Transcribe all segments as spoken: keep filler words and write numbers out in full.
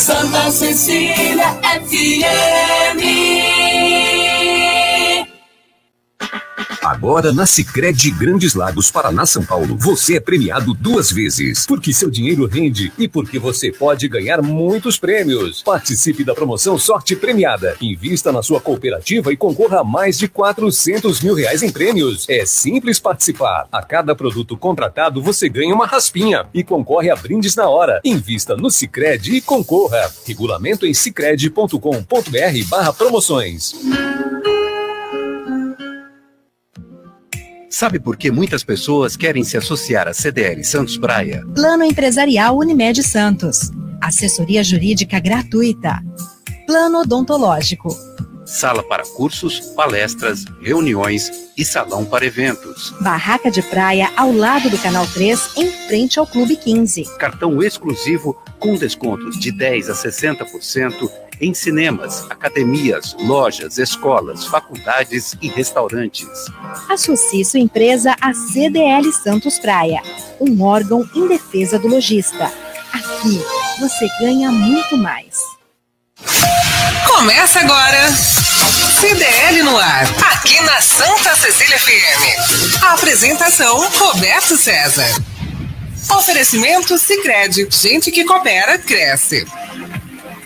Santa Cecília F M. Agora na Sicredi Grandes Lagos, Paraná, São Paulo, você é premiado duas vezes, porque seu dinheiro rende e porque você pode ganhar muitos prêmios. Participe da promoção Sorte Premiada. Invista na sua cooperativa e concorra a mais de quatrocentos mil reais em prêmios. É simples participar. A cada produto contratado, você ganha uma raspinha e concorre a brindes na hora. Invista no Sicredi e concorra. Regulamento em sicredi ponto com ponto br barra promoções. Sabe por que muitas pessoas querem se associar à C D L Santos Praia? Plano Empresarial Unimed Santos. Assessoria Jurídica Gratuita. Plano Odontológico. Sala para cursos, palestras, reuniões e salão para eventos. Barraca de praia ao lado do Canal três, em frente ao Clube quinze. Cartão exclusivo com descontos de dez por cento a sessenta por cento em cinemas, academias, lojas, escolas, faculdades e restaurantes. Associe sua empresa à C D L Santos Praia, um órgão em defesa do lojista. Aqui você ganha muito mais. Começa agora C D L no ar, aqui na Santa Cecília F M. A apresentação, Roberto César. Oferecimento Sicredi. Gente que coopera, cresce.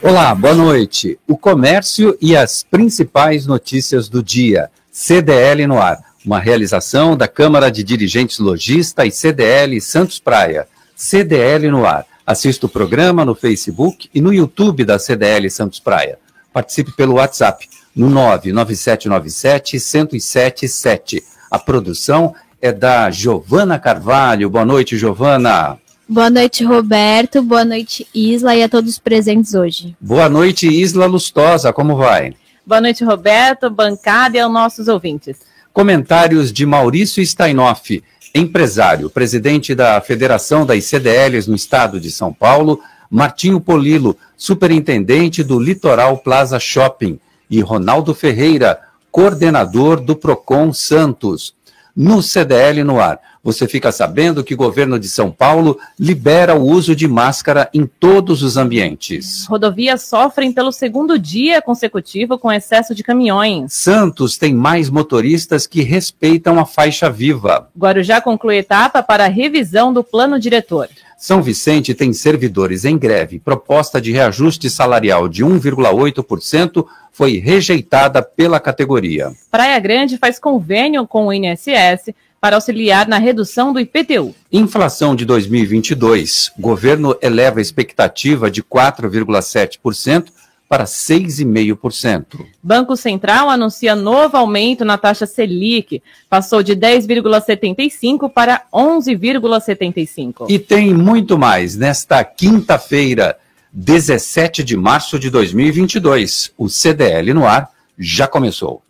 Olá, boa noite. O comércio e as principais notícias do dia. C D L no ar, uma realização da Câmara de Dirigentes Lojistas e C D L Santos Praia. C D L no ar. Assista o programa no Facebook e no YouTube da C D L Santos Praia. Participe pelo WhatsApp no nove nove sete nove sete um zero sete sete. A produção é da Giovanna Carvalho. Boa noite, Giovanna. Boa noite, Roberto. Boa noite, Isla, e a todos presentes hoje. Boa noite, Isla Lustosa. Como vai? Boa noite, Roberto, bancada e aos nossos ouvintes. Comentários de Mauricio Stainoff, empresário, presidente da Federação das C D Ls no Estado de São Paulo, Martinho Polillo, superintendente do Litoral Plaza Shopping, e Ronaldo Ferreira, coordenador do PROCON Santos. No C D L no ar, você fica sabendo que o governo de São Paulo libera o uso de máscara em todos os ambientes. Rodovias sofrem pelo segundo dia consecutivo com excesso de caminhões. Santos tem mais motoristas que respeitam a faixa viva. Guarujá conclui etapa para a revisão do plano diretor. São Vicente tem servidores em greve. Proposta de reajuste salarial de um vírgula oito por cento foi rejeitada pela categoria. Praia Grande faz convênio com o I N S S para auxiliar na redução do I P T U. Inflação de dois mil e vinte e dois. Governo eleva a expectativa de quatro vírgula sete por cento para seis vírgula cinco por cento. Banco Central anuncia novo aumento na taxa Selic. Passou de dez vírgula setenta e cinco por cento para onze vírgula setenta e cinco por cento. E tem muito mais nesta quinta-feira, dezessete de março de dois mil e vinte e dois. O C D L no ar já começou.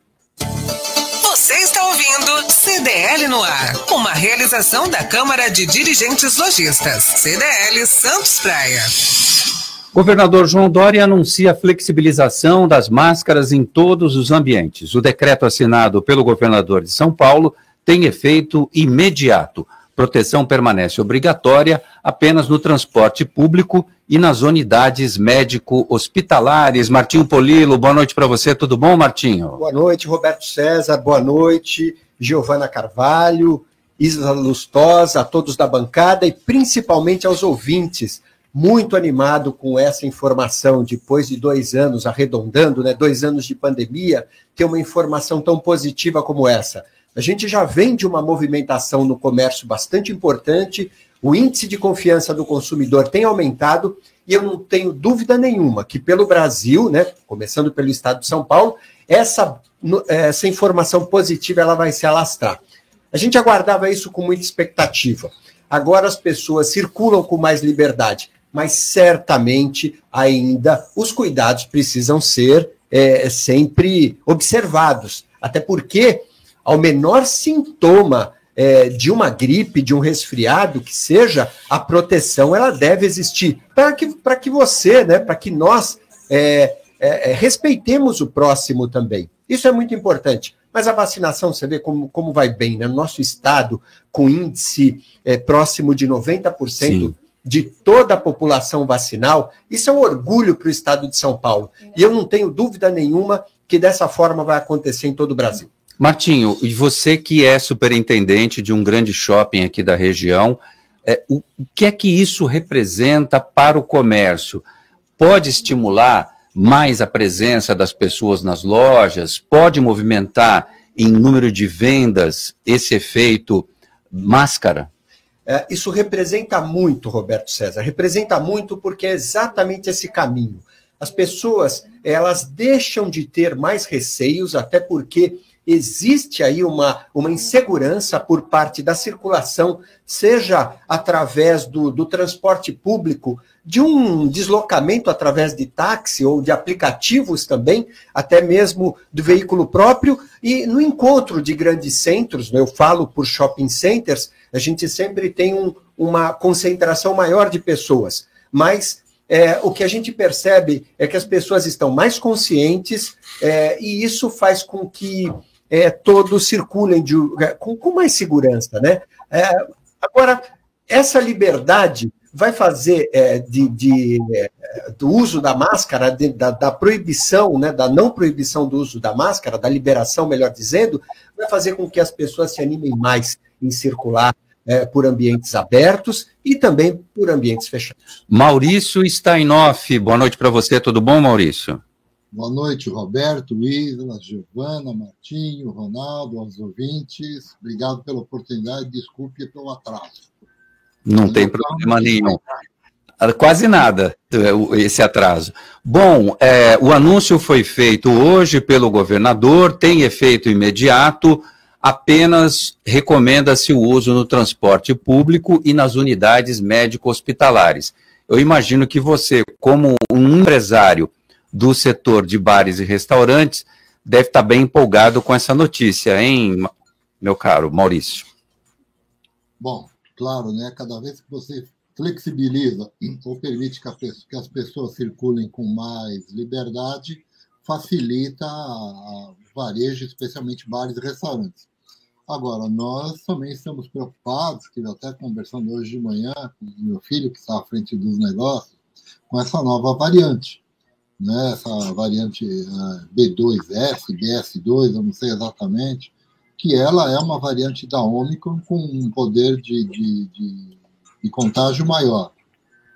C D L no ar, uma realização da Câmara de Dirigentes Lojistas, C D L Santos Praia. Governador João Doria anuncia a flexibilização das máscaras em todos os ambientes. O decreto assinado pelo governador de São Paulo tem efeito imediato. Proteção permanece obrigatória apenas no transporte público e nas unidades médico-hospitalares. Martinho Polillo, boa noite para você. Tudo bom, Martinho? Boa noite, Roberto César. Boa noite, Giovanna Carvalho, Isla Lustosa, a todos da bancada e principalmente aos ouvintes. Muito animado com essa informação, depois de dois anos, arredondando, né, dois anos de pandemia, ter uma informação tão positiva como essa. A gente já vem de uma movimentação no comércio bastante importante, o índice de confiança do consumidor tem aumentado e eu não tenho dúvida nenhuma que pelo Brasil, né, começando pelo estado de São Paulo, essa essa informação positiva ela vai se alastrar. A gente aguardava isso com muita expectativa. Agora as pessoas circulam com mais liberdade, mas certamente ainda os cuidados precisam ser é, sempre observados, até porque ao menor sintoma é, de uma gripe, de um resfriado, que seja, a proteção ela deve existir, para que, para que você, né, para que nós é, é, respeitemos o próximo também. Isso é muito importante, mas a vacinação, você vê como, como vai bem, né? No nosso estado, com índice é, próximo de noventa por cento, Sim. de toda a população vacinal, isso é um orgulho para o Estado de São Paulo. E eu não tenho dúvida nenhuma que dessa forma vai acontecer em todo o Brasil. Martinho, e você que é superintendente de um grande shopping aqui da região, é, o, o que é que isso representa para o comércio? Pode estimular mais a presença das pessoas nas lojas? Pode movimentar em número de vendas esse efeito máscara? É, isso representa muito, Roberto César, representa muito porque é exatamente esse caminho. As pessoas, elas deixam de ter mais receios, até porque existe aí uma, uma insegurança por parte da circulação, seja através do, do transporte público, de um deslocamento através de táxi ou de aplicativos também, até mesmo do veículo próprio, e no encontro de grandes centros, né, eu falo por shopping centers, a gente sempre tem um, uma concentração maior de pessoas, mas é, o que a gente percebe é que as pessoas estão mais conscientes é, e isso faz com que é, todos circulem de, com, com mais segurança, né? É, agora, essa liberdade vai fazer é, de, de, do uso da máscara, de, da, da proibição, né, da não proibição do uso da máscara, da liberação, melhor dizendo, vai fazer com que as pessoas se animem mais em circular é, por ambientes abertos e também por ambientes fechados. Mauricio Stainoff, boa noite para você, tudo bom, Maurício? Boa noite, Roberto, Isla, Giovanna, Martinho, Ronaldo, aos ouvintes, obrigado pela oportunidade, desculpe pelo atraso. Não tem problema nenhum. Quase nada esse atraso. Bom, é, o anúncio foi feito hoje pelo governador, tem efeito imediato, apenas recomenda-se o uso no transporte público e nas unidades médico-hospitalares. Eu imagino que você, como um empresário do setor de bares e restaurantes, deve estar bem empolgado com essa notícia, hein, meu caro Maurício? Bom, claro, né? Cada vez que você flexibiliza ou permite que as pessoas circulem com mais liberdade, facilita o varejo, especialmente bares e restaurantes. Agora, nós também estamos preocupados, estive até conversando hoje de manhã com meu filho, que está à frente dos negócios, com essa nova variante, né? Essa variante B dois S, B S dois, eu não sei exatamente, que ela é uma variante da Ômicron com um poder de, de, de, de contágio maior.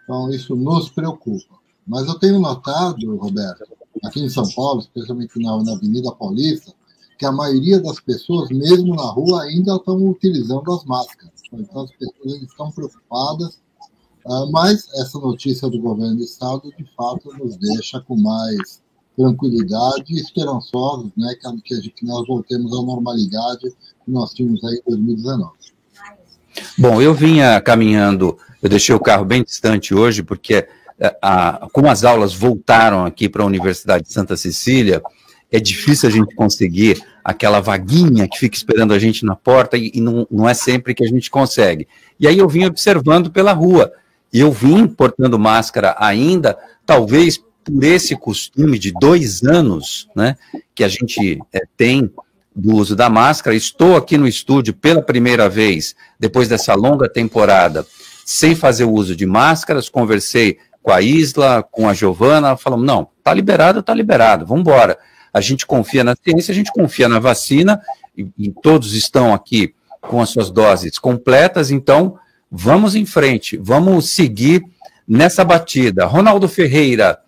Então, isso nos preocupa. Mas eu tenho notado, Roberto, aqui em São Paulo, especialmente na, na Avenida Paulista, que a maioria das pessoas, mesmo na rua, ainda estão utilizando as máscaras. Então, as pessoas estão preocupadas, mas essa notícia do governo do Estado, de fato, nos deixa com mais tranquilidade e esperançosos, né, que, que nós voltemos à normalidade que nós tínhamos aí em dois mil e dezenove. Bom, eu vinha caminhando, eu deixei o carro bem distante hoje, porque a, a, como as aulas voltaram aqui para a Universidade de Santa Cecília, é difícil a gente conseguir aquela vaguinha que fica esperando a gente na porta e, e não, não é sempre que a gente consegue. E aí eu vim observando pela rua, e eu vim portando máscara ainda, talvez por esse costume de dois anos, né, que a gente é, tem do uso da máscara. Estou aqui no estúdio pela primeira vez, depois dessa longa temporada, sem fazer o uso de máscaras, conversei com a Isla, com a Giovanna, falamos, não, tá liberado, tá liberado, vamos embora. A gente confia na ciência, a gente confia na vacina, e, e todos estão aqui com as suas doses completas, então vamos em frente, vamos seguir nessa batida. Ronaldo Ferreira,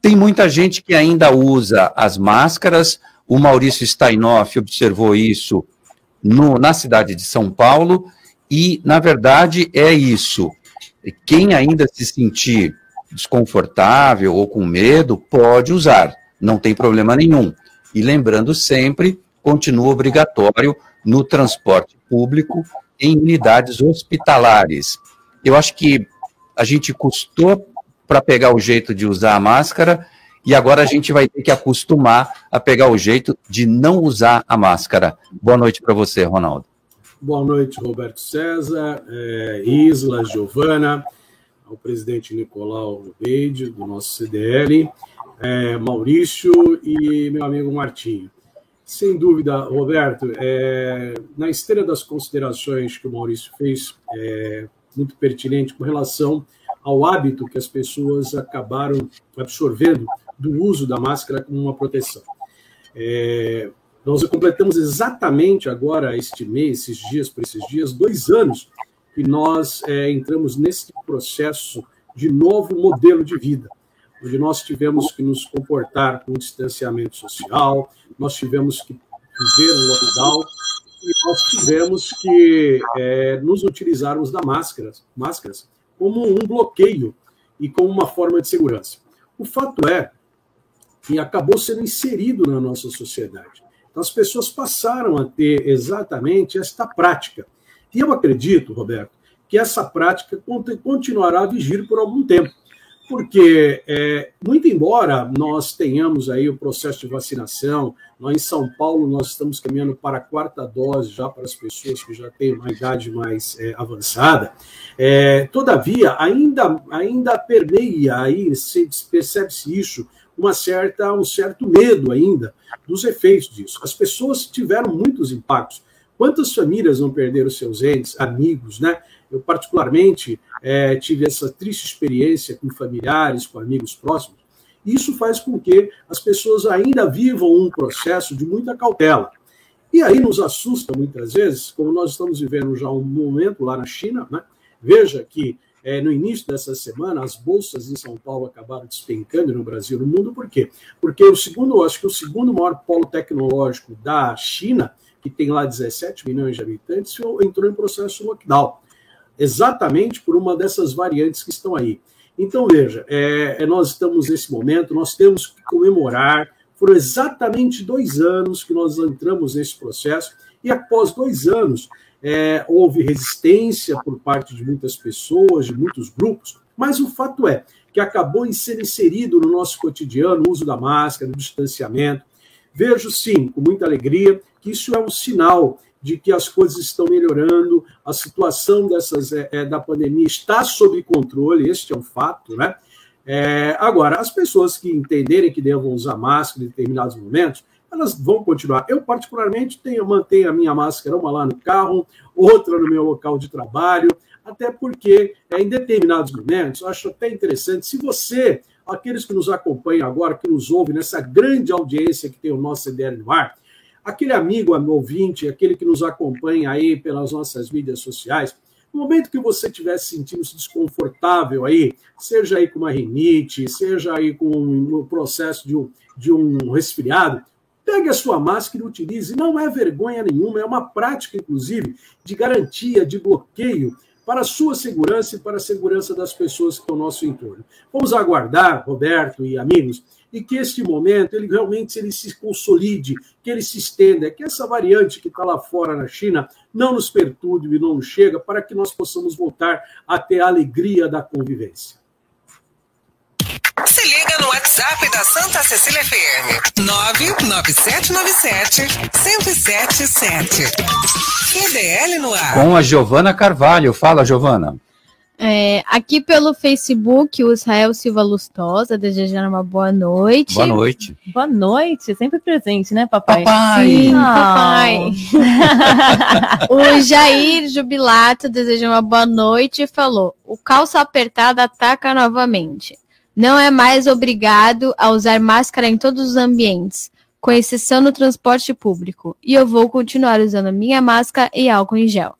tem muita gente que ainda usa as máscaras, o Mauricio Stainoff observou isso no, na cidade de São Paulo, e, na verdade, é isso. Quem ainda se sentir desconfortável ou com medo, pode usar, não tem problema nenhum. E lembrando sempre, continua obrigatório no transporte público em unidades hospitalares. Eu acho que a gente custou para pegar o jeito de usar a máscara, e agora a gente vai ter que acostumar a pegar o jeito de não usar a máscara. Boa noite para você, Ronaldo. Boa noite, Roberto César, é, Isla, Giovanna, ao presidente Nicolau Reide, do nosso C D L, é, Maurício e meu amigo Martinho. Sem dúvida, Roberto, é, na esteira das considerações que o Maurício fez, é, muito pertinente com relação ao hábito que as pessoas acabaram absorvendo do uso da máscara como uma proteção. É, nós completamos exatamente agora, este mês, esses dias por esses dias, dois anos que nós é, entramos nesse processo de novo modelo de vida, onde nós tivemos que nos comportar com distanciamento social, nós tivemos que viver um lockdown e nós tivemos que é, nos utilizarmos da máscara, máscaras como um bloqueio e como uma forma de segurança. O fato é que acabou sendo inserido na nossa sociedade. Então, as pessoas passaram a ter exatamente esta prática. E eu acredito, Roberto, que essa prática continuará a vigir por algum tempo. Porque, é, muito embora nós tenhamos aí o processo de vacinação, nós em São Paulo nós estamos caminhando para a quarta dose já para as pessoas que já têm uma idade mais é, avançada, é, todavia ainda, ainda permeia aí, percebe-se isso, uma certa, um certo medo ainda dos efeitos disso. As pessoas tiveram muitos impactos. Quantas famílias não perderam seus entes, amigos, né? Eu, particularmente, é, tive essa triste experiência com familiares, com amigos próximos. Isso faz com que as pessoas ainda vivam um processo de muita cautela. E aí nos assusta, muitas vezes, como nós estamos vivendo já um momento lá na China, né? Veja que é, no início dessa semana, as bolsas em São Paulo acabaram despencando no Brasil, no mundo. Por quê? Porque o segundo, acho que o segundo maior polo tecnológico da China, que tem lá dezessete milhões de habitantes, entrou em processo lockdown. Exatamente por uma dessas variantes que estão aí. Então, veja, é, nós estamos nesse momento, nós temos que comemorar, foram exatamente dois anos que nós entramos nesse processo, e após dois anos é, houve resistência por parte de muitas pessoas, de muitos grupos, mas o fato é que acabou em ser inserido no nosso cotidiano o uso da máscara, do distanciamento. Vejo, sim, com muita alegria, que isso é um sinal de que as coisas estão melhorando, a situação dessas, é, da pandemia está sob controle, este é um fato, né? É, agora, as pessoas que entenderem que devam usar máscara em determinados momentos, elas vão continuar. Eu, particularmente, tenho, mantenho a minha máscara, uma lá no carro, outra no meu local de trabalho, até porque, é, em determinados momentos, acho até interessante, se você, aqueles que nos acompanham agora, que nos ouvem nessa grande audiência que tem o nosso C D L no ar, aquele amigo, ouvinte, aquele que nos acompanha aí pelas nossas mídias sociais, no momento que você estiver se sentindo desconfortável aí, seja aí com uma rinite, seja aí com o um processo de um, de um resfriado, pegue a sua máscara e utilize. Não é vergonha nenhuma, é uma prática, inclusive, de garantia, de bloqueio para a sua segurança e para a segurança das pessoas que estão ao nosso entorno. Vamos aguardar, Roberto e amigos, e que este momento ele realmente ele se consolide, que ele se estenda, que essa variante que está lá fora na China não nos perturbe e não nos chega, para que nós possamos voltar a ter a alegria da convivência. Se liga no WhatsApp da Santa Cecília F M, nove nove sete nove sete um zero sete sete. C D L no ar. Com a Giovanna Carvalho. Fala, Giovanna. É, aqui pelo Facebook, o Israel Silva Lustosa, desejando uma boa noite. Boa noite. Boa noite, sempre presente, né, papai? Papai! Sim, papai. O Jair Jubilato desejou uma boa noite e falou: o calça apertada ataca novamente. Não é mais obrigado a usar máscara em todos os ambientes, com exceção no transporte público. E eu vou continuar usando minha máscara e álcool em gel.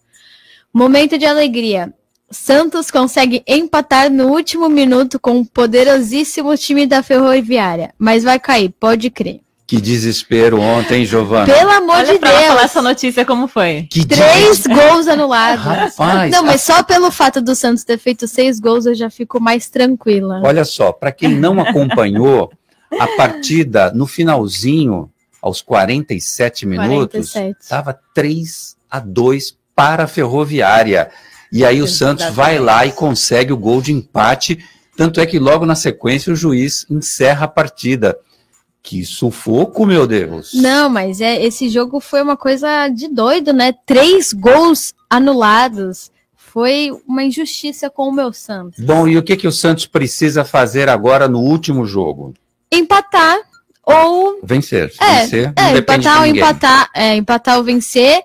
Momento de alegria. Santos consegue empatar no último minuto com o poderosíssimo time da Ferroviária, mas vai cair, pode crer. Que desespero ontem, Giovanna. Pelo amor Olha de pra Deus. Falar essa notícia como foi. Que Três des... gols anulados. Rapaz, não, mas a... só pelo fato do Santos ter feito seis gols, eu já fico mais tranquila. Olha só, para quem não acompanhou a partida, no finalzinho, aos quarenta e sete minutos, estava três a dois para a Ferroviária. E aí o Santos vai lá e consegue o gol de empate, tanto é que logo na sequência o juiz encerra a partida. Que sufoco, meu Deus! Não, mas é, esse jogo foi uma coisa de doido, né? Três gols anulados. Foi uma injustiça com o meu Santos. Bom, e o que, que o Santos precisa fazer agora no último jogo? Empatar ou... Vencer. É, vencer. É, não é, depende empatar de ou empatar, é, empatar ou vencer,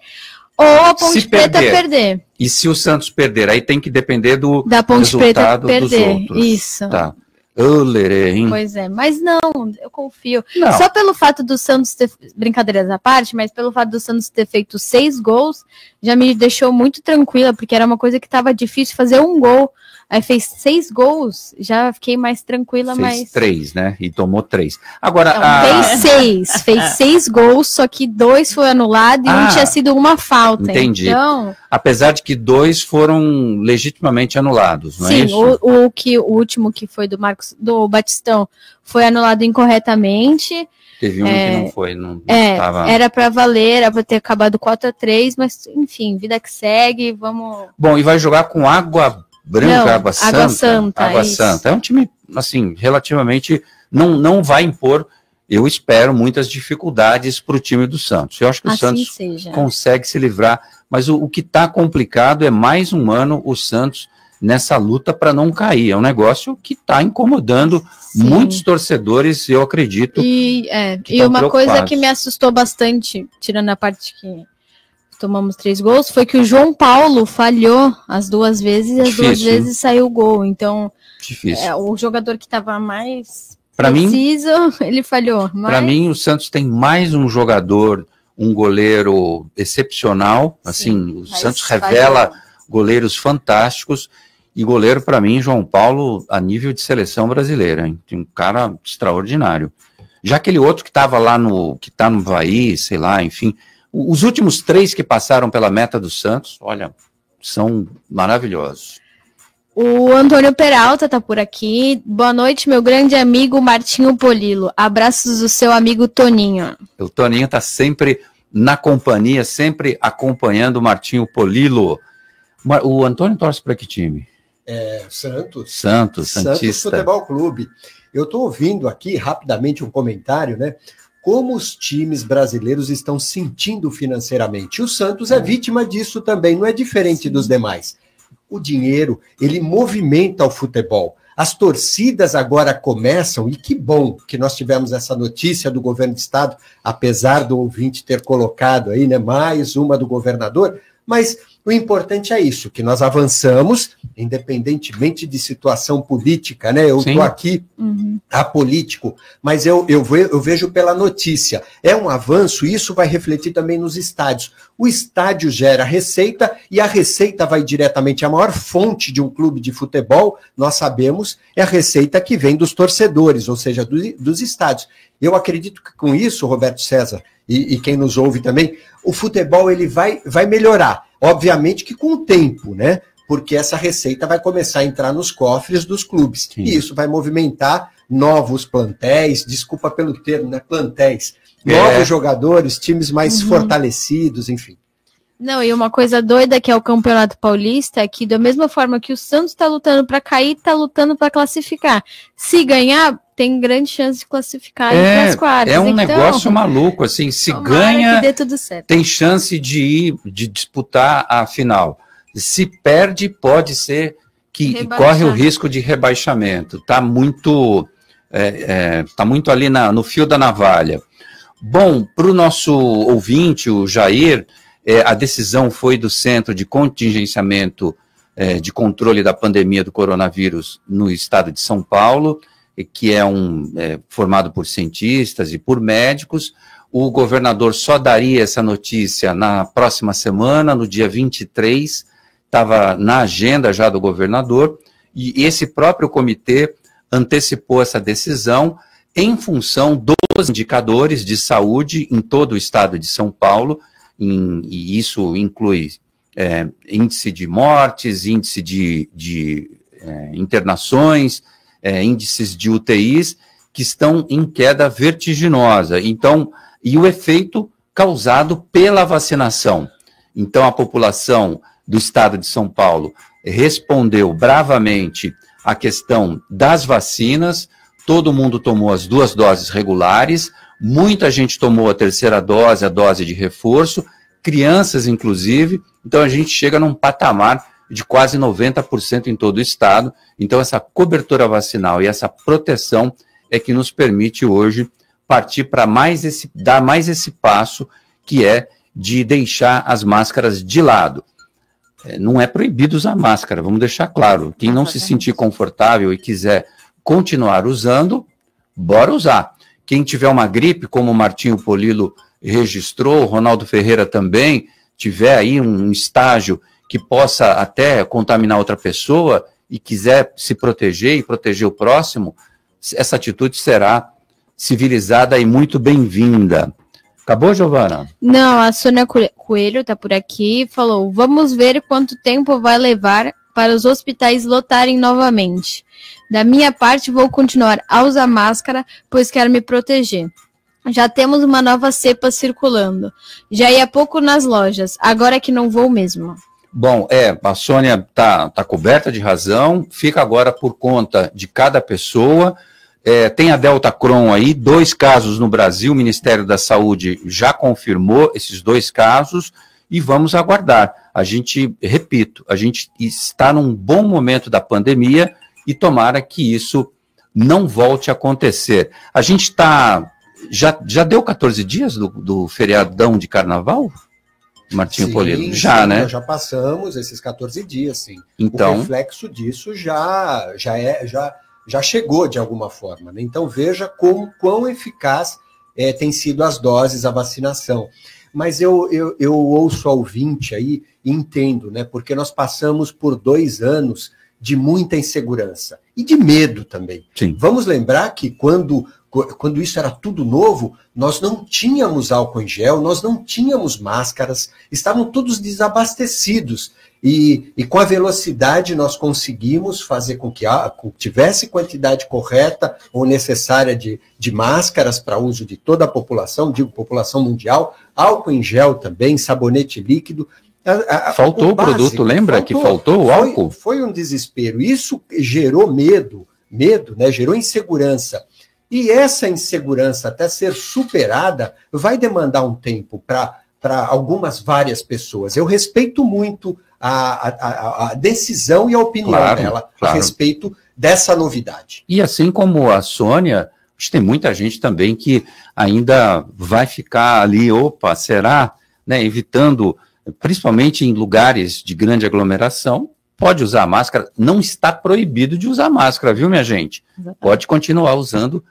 ou a Ponte Preta perder. perder. E se o Santos perder, aí tem que depender do da Ponte resultado perder, dos outros. Isso. Tá. Lerei, hein? Pois é, mas não, eu confio. Não. Só pelo fato do Santos ter, brincadeiras à parte, mas pelo fato do Santos ter feito seis gols, já me deixou muito tranquila, porque era uma coisa que estava difícil fazer um gol. Aí fez seis gols, já fiquei mais tranquila, fez mas... três, né? E tomou três. Agora... Não, a... Fez seis, fez seis gols, só que dois foi anulado e ah, um tinha sido uma falta. Entendi. Então... Apesar de que dois foram legitimamente anulados, não Sim, é isso? Sim, o, o, que, o último que foi do Marcos, do Batistão, foi anulado incorretamente. Teve um é, que não foi, não, não é, tava... Era para valer, era para ter acabado quatro a três, mas enfim, vida que segue, vamos... Bom, e vai jogar com água... Branca, não, Água Santa, Água, Santa, Água Santa, é um time, assim, relativamente, não, não vai impor, eu espero, muitas dificuldades para o time do Santos. Eu acho que assim o Santos seja. Consegue se livrar, mas o, o que está complicado é mais um ano o Santos nessa luta para não cair. É um negócio que está incomodando Sim. muitos torcedores, eu acredito. E, é, e uma preocupados. Coisa que me assustou bastante, tirando a parte que... tomamos três gols, foi que o João Paulo falhou as duas vezes e as Difícil. duas vezes saiu o gol. Então, é, o jogador que estava mais pra preciso, mim, ele falhou. Mas... Para mim, o Santos tem mais um jogador, um goleiro excepcional. Assim, Sim, o Santos revela falhou. goleiros fantásticos. E goleiro, para mim, João Paulo, a nível de seleção brasileira. Hein? Tem um cara extraordinário. Já aquele outro que estava lá no... que está no Bahia, sei lá, enfim... Os últimos três que passaram pela meta do Santos, olha, são maravilhosos. O Antônio Peralta está por aqui. Boa noite, meu grande amigo Martinho Polillo. Abraços do seu amigo Toninho. O Toninho está sempre na companhia, sempre acompanhando o Martinho Polillo. O Antônio torce para que time? É, Santos. Santos, Santista. Santos Futebol Clube. Eu estou ouvindo aqui rapidamente um comentário, né? Como os times brasileiros estão sentindo financeiramente. O Santos é vítima disso também, não é diferente Sim. dos demais. O dinheiro, ele movimenta o futebol. As torcidas agora começam, e que bom que nós tivemos essa notícia do governo do estado, apesar do ouvinte ter colocado aí, né, mais uma do governador, mas o importante é isso, que nós avançamos, independentemente de situação política, né? Eu estou aqui uhum. apolítico, mas eu, eu, ve, eu vejo pela notícia. É um avanço e isso vai refletir também nos estádios. O estádio gera receita e a receita vai diretamente. A maior fonte de um clube de futebol, nós sabemos, é a receita que vem dos torcedores, ou seja, do, dos estádios. Eu acredito que com isso, Roberto César, e, e quem nos ouve também, o futebol ele vai, vai melhorar. Obviamente que com o tempo, né? Porque essa receita vai começar a entrar nos cofres dos clubes. Sim. E isso vai movimentar novos plantéis, desculpa pelo termo, né? Plantéis. Novos é. jogadores, times mais uhum. fortalecidos, enfim. Não, e uma coisa doida que é o Campeonato Paulista é que da mesma forma que o Santos está lutando para cair, está lutando para classificar. Se ganhar, tem grande chance de classificar é, entre as quartas. É um então, negócio maluco, assim, se ganha, dê tudo certo. Tem chance de ir, de disputar a final. Se perde, pode ser que Rebaixar. corre o risco de rebaixamento. Está muito, é, é, tá muito ali na, no fio da navalha. Bom, para o nosso ouvinte, o Jair, é, a decisão foi do Centro de Contingenciamento é, de Controle da Pandemia do Coronavírus no Estado de São Paulo, que é, um, é formado por cientistas e por médicos. O governador só daria essa notícia na próxima semana, no dia vinte e três, estava na agenda já do governador, e esse próprio comitê antecipou essa decisão em função dos indicadores de saúde em todo o estado de São Paulo, em, e isso inclui é, índice de mortes, índice de, de é, internações, É, índices de U T Is que estão em queda vertiginosa. Então, e o efeito causado pela vacinação. Então, a população do estado de São Paulo respondeu bravamente à questão das vacinas, todo mundo tomou as duas doses regulares, muita gente tomou a terceira dose, a dose de reforço, crianças, inclusive. Então, a gente chega num patamar de quase noventa por cento em todo o estado. Então, essa cobertura vacinal e essa proteção é que nos permite hoje partir para mais esse, dar mais esse passo, que é de deixar as máscaras de lado. não é proibido usar máscara, vamos deixar claro. Quem não se sentir confortável e quiser continuar usando, bora usar. Quem tiver uma gripe, como o Martinho Polillo registrou, o Ronaldo Ferreira também, tiver aí um estágio que possa até contaminar outra pessoa e quiser se proteger e proteger o próximo, essa atitude será civilizada e muito bem-vinda. Acabou, Giovanna? Não, a Sônia Coelho está por aqui e falou, vamos ver quanto tempo vai levar para os hospitais lotarem novamente. Da minha parte, vou continuar a usar máscara, pois quero me proteger. Já temos uma nova cepa circulando. Já ia pouco nas lojas, agora que não vou mesmo. Bom, é, a Sônia tá, tá coberta de razão, fica agora por conta de cada pessoa. É, tem a Deltacron aí, dois casos no Brasil, o Ministério da Saúde já confirmou esses dois casos e vamos aguardar. A gente, repito, a gente está num bom momento da pandemia e tomara que isso não volte a acontecer. A gente está... Já, já deu catorze dias do, do feriadão de carnaval, Martinho Polillo? Já, sim, né? Nós já passamos esses catorze dias, sim. Então, o reflexo disso já, já, é, já, já chegou de alguma forma, né? Então veja como, quão eficaz é, tem sido as doses, a vacinação. Mas eu, eu, eu ouço a ouvinte aí e entendo, né? Porque nós passamos por dois anos de muita insegurança e de medo também. Sim. Vamos lembrar que quando... Quando isso era tudo novo, nós não tínhamos álcool em gel, nós não tínhamos máscaras, estavam todos desabastecidos. E, e com a velocidade nós conseguimos fazer com que a, tivesse quantidade correta ou necessária de, de máscaras para uso de toda a população, digo população mundial, álcool em gel também, sabonete líquido. A, a, faltou o básico, produto, lembra faltou, que faltou o álcool? Foi, foi um desespero. Isso gerou medo, medo, né? Gerou insegurança. E essa insegurança, até ser superada, vai demandar um tempo para algumas várias pessoas. Eu respeito muito a, a, a decisão e a opinião claro, dela claro. a respeito dessa novidade. E assim como a Sônia, acho que tem muita gente também que ainda vai ficar ali, opa, será? Né, evitando, principalmente em lugares de grande aglomeração, pode usar máscara. Não está proibido de usar máscara, viu, minha gente? Exatamente. Pode continuar usando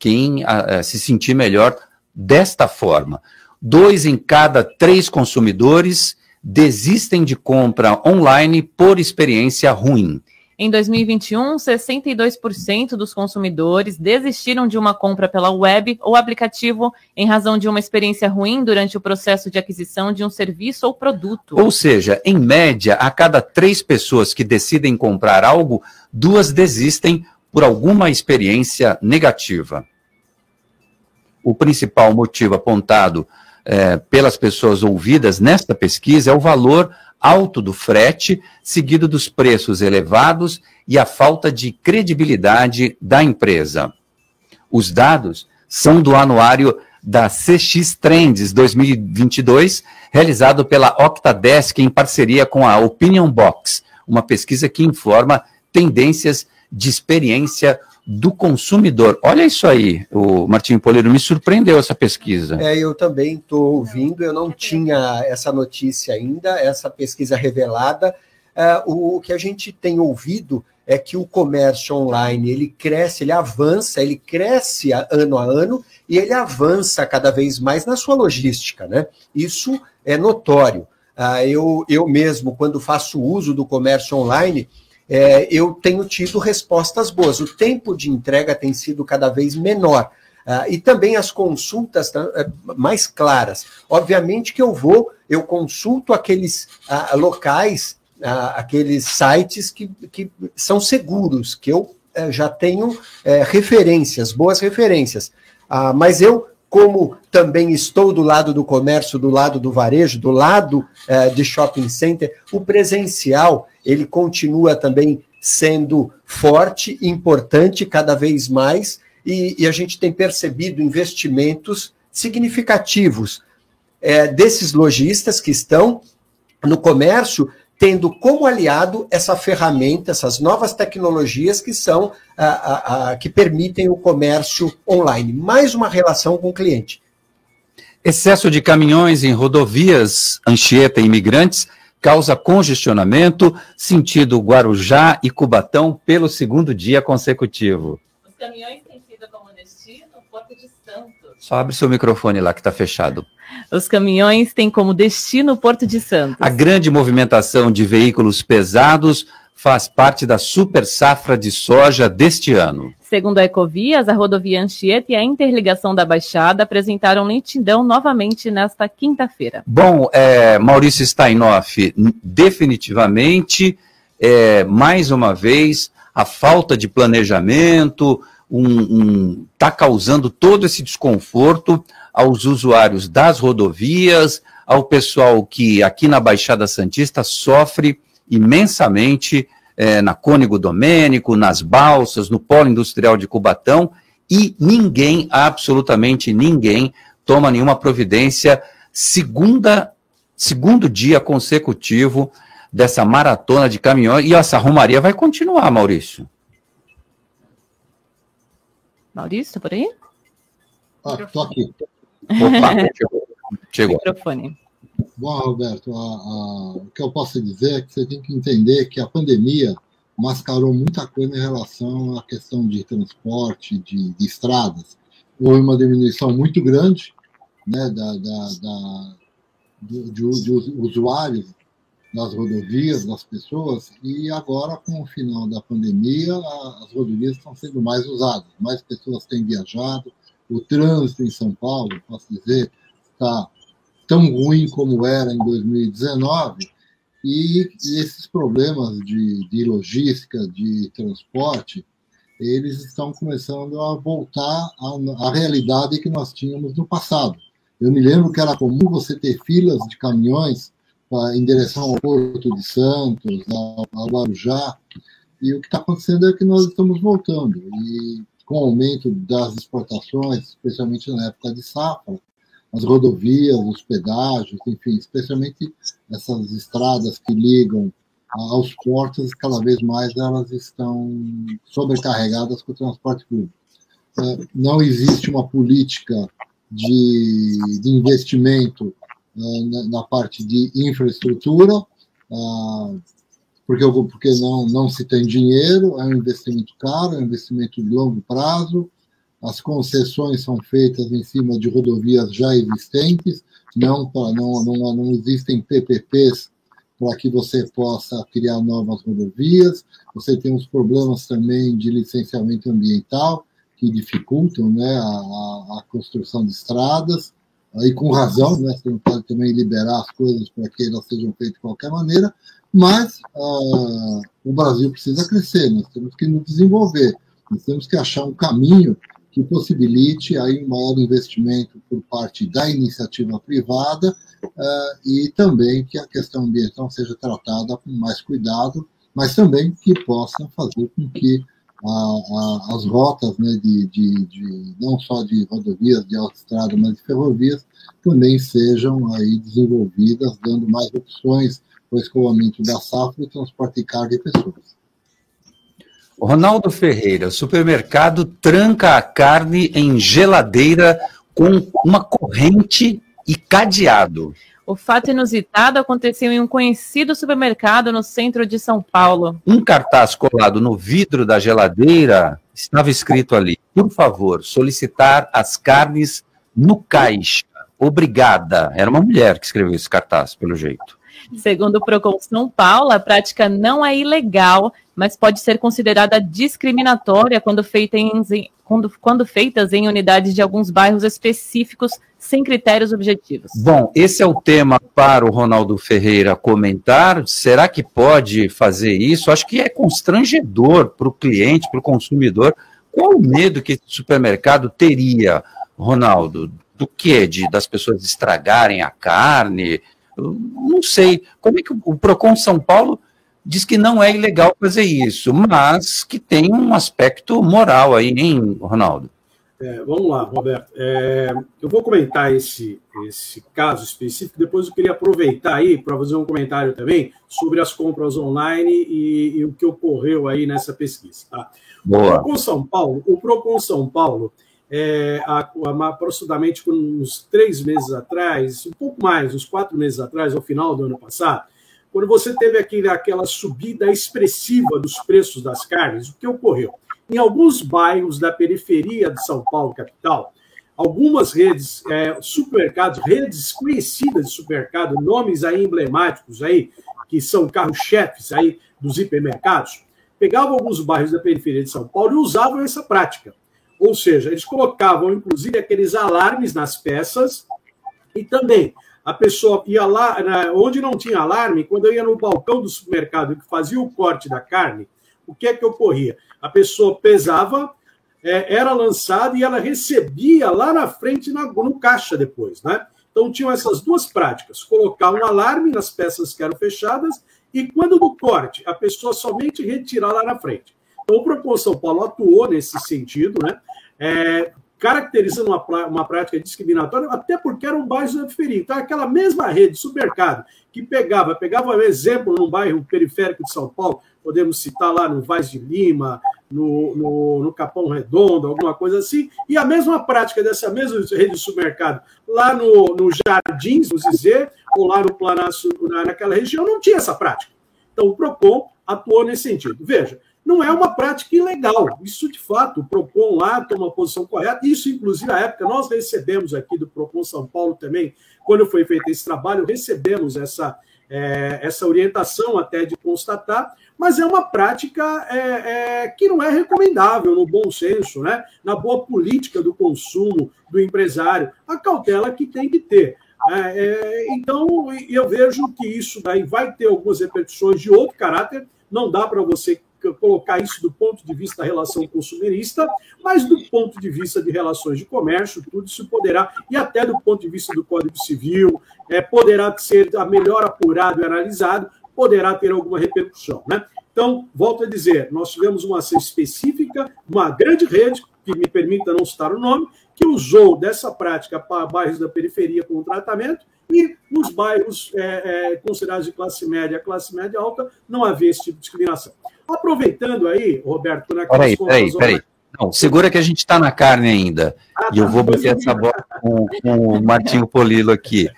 quem a, a, se sentir melhor desta forma. Dois em cada três consumidores desistem de compra online por experiência ruim. Em dois mil e vinte e um, sessenta e dois por cento dos consumidores desistiram de uma compra pela web ou aplicativo em razão de uma experiência ruim durante o processo de aquisição de um serviço ou produto. Ou seja, em média, a cada três pessoas que decidem comprar algo, duas desistem por alguma experiência negativa. O principal motivo apontado é, pelas pessoas ouvidas nesta pesquisa é o valor alto do frete, seguido dos preços elevados e a falta de credibilidade da empresa. Os dados são do anuário da C X Trends dois mil e vinte e dois, realizado pela Octadesk em parceria com a Opinion Box, uma pesquisa que informa tendências de experiência do consumidor. Olha isso aí, o Martinho Polillo, me surpreendeu essa pesquisa. É, eu também estou ouvindo, eu não tinha essa notícia ainda, essa pesquisa revelada. Uh, o, o que a gente tem ouvido é que o comércio online, ele cresce, ele avança, ele cresce ano a ano e ele avança cada vez mais na sua logística, né? Isso é notório. Uh, eu, eu mesmo, quando faço uso do comércio online, É, eu tenho tido respostas boas. O tempo de entrega tem sido cada vez menor. Ah, e também as consultas mais claras. Obviamente que eu vou, eu consulto aqueles ah, locais, ah, aqueles sites que, que são seguros, que eu eh, já tenho eh, referências, boas referências. Ah, mas eu, como também estou do lado do comércio, do lado do varejo, do lado eh, de shopping center, o presencial, ele continua também sendo forte, importante cada vez mais, e, e a gente tem percebido investimentos significativos é, desses lojistas que estão no comércio, tendo como aliado essa ferramenta, essas novas tecnologias que são a, a, a, que permitem o comércio online. Mais uma relação com o cliente. Excesso de caminhões em rodovias, Anchieta e Imigrantes causa congestionamento, sentido Guarujá e Cubatão pelo segundo dia consecutivo. Os caminhões têm sido como destino Porto de Santos. Só abre seu microfone lá que está fechado. Os caminhões têm como destino Porto de Santos. A grande movimentação de veículos pesados faz parte da super safra de soja deste ano. Segundo a Ecovias, a rodovia Anchieta e a interligação da Baixada apresentaram lentidão novamente nesta quinta-feira. Bom, é, Mauricio Stainoff, definitivamente, é, mais uma vez, a falta de planejamento está um, um, causando todo esse desconforto aos usuários das rodovias, ao pessoal que aqui na Baixada Santista sofre imensamente eh, na Cônego Domênico, nas balsas, no polo industrial de Cubatão, e ninguém, absolutamente ninguém, toma nenhuma providência. Segunda, segundo dia consecutivo dessa maratona de caminhões, e essa arrumaria vai continuar, Maurício. Maurício, está por aí? Ah, estou aqui. Opa, chegou. chegou. Microfone. Bom, Roberto, a, a, o que eu posso dizer é que você tem que entender que a pandemia mascarou muita coisa em relação à questão de transporte, de, de estradas. Houve uma diminuição muito grande, né, da, da, da, de, de, de usuários das rodovias, das pessoas, e agora, com o final da pandemia, a, as rodovias estão sendo mais usadas, mais pessoas têm viajado, o trânsito em São Paulo, posso dizer, está tão ruim como era em dois mil e dezenove, e esses problemas de, de logística, de transporte, eles estão começando a voltar à, à realidade que nós tínhamos no passado. Eu me lembro que era comum você ter filas de caminhões pra, em direção ao Porto de Santos, ao, ao Guarujá, e o que está acontecendo é que nós estamos voltando, e com o aumento das exportações, especialmente na época de safra, as rodovias, os pedágios, enfim, especialmente essas estradas que ligam aos portos, cada vez mais elas estão sobrecarregadas com o transporte público. Não existe uma política de, de investimento na parte de infraestrutura, porque, porque não, não se tem dinheiro, é um investimento caro, é um investimento de longo prazo. As concessões são feitas em cima de rodovias já existentes, não, não, não, não existem P P Ps para que você possa criar novas rodovias. Você tem os problemas também de licenciamento ambiental, que dificultam, né, a, a, a construção de estradas, e com razão, né, você não pode também liberar as coisas para que elas sejam feitas de qualquer maneira, mas uh, o Brasil precisa crescer, nós temos que nos desenvolver, nós temos que achar um caminho que possibilite aí um maior investimento por parte da iniciativa privada, uh, e também que a questão ambiental seja tratada com mais cuidado, mas também que possa fazer com que a, a, as rotas, né, de, de, de, não só de rodovias, de autoestrada, mas de ferrovias, também sejam aí desenvolvidas, dando mais opções para o escoamento da safra e transporte de carga e pessoas. Ronaldo Ferreira, supermercado tranca a carne em geladeira com uma corrente e cadeado. O fato inusitado aconteceu em um conhecido supermercado no centro de São Paulo. Um cartaz colado no vidro da geladeira estava escrito ali: por favor, solicitar as carnes no caixa. Obrigada. Era uma mulher que escreveu esse cartaz, pelo jeito. Segundo o PROCON São Paulo, a prática não é ilegal, mas pode ser considerada discriminatória quando, feita em, quando, quando feitas em unidades de alguns bairros específicos, sem critérios objetivos. Bom, esse é o tema para o Ronaldo Ferreira comentar. Será que pode fazer isso? Acho que é constrangedor para o cliente, para o consumidor. Qual o medo que esse supermercado teria, Ronaldo? Do quê? De, das pessoas estragarem a carne? Não sei, como é que o PROCON São Paulo diz que não é ilegal fazer isso, mas que tem um aspecto moral aí, hein, Ronaldo? É, vamos lá, Roberto. É, eu vou comentar esse, esse caso específico, depois eu queria aproveitar aí para fazer um comentário também sobre as compras online e, e o que ocorreu aí nessa pesquisa. Tá? Boa. O PROCON São Paulo, o PROCON São Paulo É, a, a, aproximadamente uns três meses atrás, um pouco mais, uns quatro meses atrás, ao final do ano passado, Quando você teve aquele, aquela subida expressiva dos preços das carnes, o que ocorreu? Em alguns bairros da periferia de São Paulo, capital, algumas redes, é, supermercados, redes conhecidas de supermercado, nomes aí emblemáticos, aí, que são carro-chefes aí dos hipermercados, pegavam alguns bairros da periferia de São Paulo e usavam essa prática. Ou seja, eles colocavam, inclusive, aqueles alarmes nas peças e também a pessoa ia lá, onde não tinha alarme, quando eu ia no balcão do supermercado que fazia o corte da carne, o que é que ocorria? A pessoa pesava, era lançada e ela recebia lá na frente, no caixa depois, né? Então, tinham essas duas práticas, colocar um alarme nas peças que eram fechadas e, quando do corte, a pessoa somente retirar lá na frente. Então, o PROCON São Paulo atuou nesse sentido, né? É, caracterizando uma, uma prática discriminatória, até porque era um bairro da periferia. Então, aquela mesma rede de supermercado que pegava, pegava um exemplo num bairro periférico de São Paulo, podemos citar lá no Vaz de Lima, no, no, no Capão Redondo, alguma coisa assim, e a mesma prática dessa mesma rede de supermercado lá no, no Jardins, vamos dizer, ou lá no Planalto, naquela região, não tinha essa prática. Então, o PROCON atuou nesse sentido. Veja, não é uma prática ilegal. Isso, de fato, o PROCON lá toma uma posição correta. Isso, inclusive, na época, nós recebemos aqui do PROCON São Paulo também, quando foi feito esse trabalho, recebemos essa, é, essa orientação até de constatar, mas é uma prática é, é, que não é recomendável no bom senso, né? Na boa política do consumo, do empresário, a cautela que tem que ter. É, é, então, eu vejo que isso daí vai ter algumas repercussões de outro caráter, não dá para você colocar isso do ponto de vista da relação consumerista, mas do ponto de vista de relações de comércio, tudo isso poderá, e até do ponto de vista do Código Civil, é, poderá ser melhor apurado e analisado, poderá ter alguma repercussão, né? Então, volto a dizer, nós tivemos uma ação específica, uma grande rede, que me permita não citar o nome, que usou dessa prática para bairros da periferia com tratamento, e nos bairros é, é, considerados de classe média, classe média alta, não havia esse tipo de discriminação. Aproveitando aí, Roberto, naquelas peraí, contas... Peraí, peraí. Não, segura que a gente está na carne ainda. Ah, e eu vou bater essa bola com, com o Martinho Polillo aqui.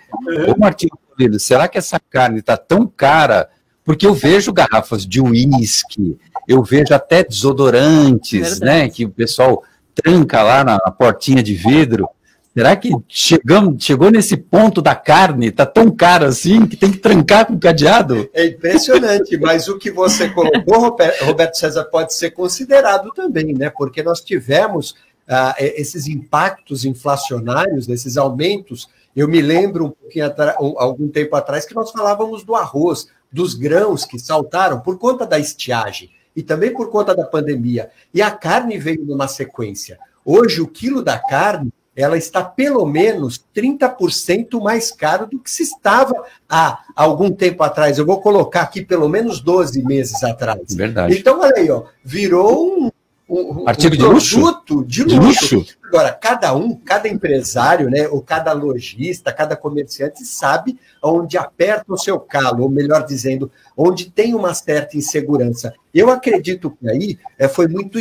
Ô, Martinho Polillo, será que essa carne está tão cara? Porque eu vejo garrafas de uísque, eu vejo até desodorantes, né, que o pessoal tranca lá na, na portinha de vidro. Será que chegamos, chegou nesse ponto da carne, está tão caro assim, que tem que trancar com cadeado? É impressionante, mas o que você colocou, Roberto César, pode ser considerado também, né? Porque nós tivemos ah, esses impactos inflacionários, esses aumentos. Eu me lembro, um pouquinho atras, algum tempo atrás, que nós falávamos do arroz, dos grãos que saltaram por conta da estiagem e também por conta da pandemia. E a carne veio numa sequência. Hoje, o quilo da carne... ela está pelo menos trinta por cento mais caro do que se estava há algum tempo atrás. Eu vou colocar aqui pelo menos doze meses atrás. Verdade. Então, olha aí, ó, virou um, um, artigo um de produto luxo. De, luxo. de luxo. Agora, cada um, cada empresário, né, ou cada lojista, cada comerciante sabe onde aperta o seu calo, ou melhor dizendo, onde tem uma certa insegurança. Eu acredito que aí é, foi muito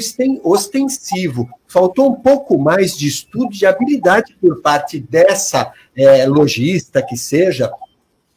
ostensivo. Faltou um pouco mais de estudo, de habilidade por parte dessa é, lojista que seja,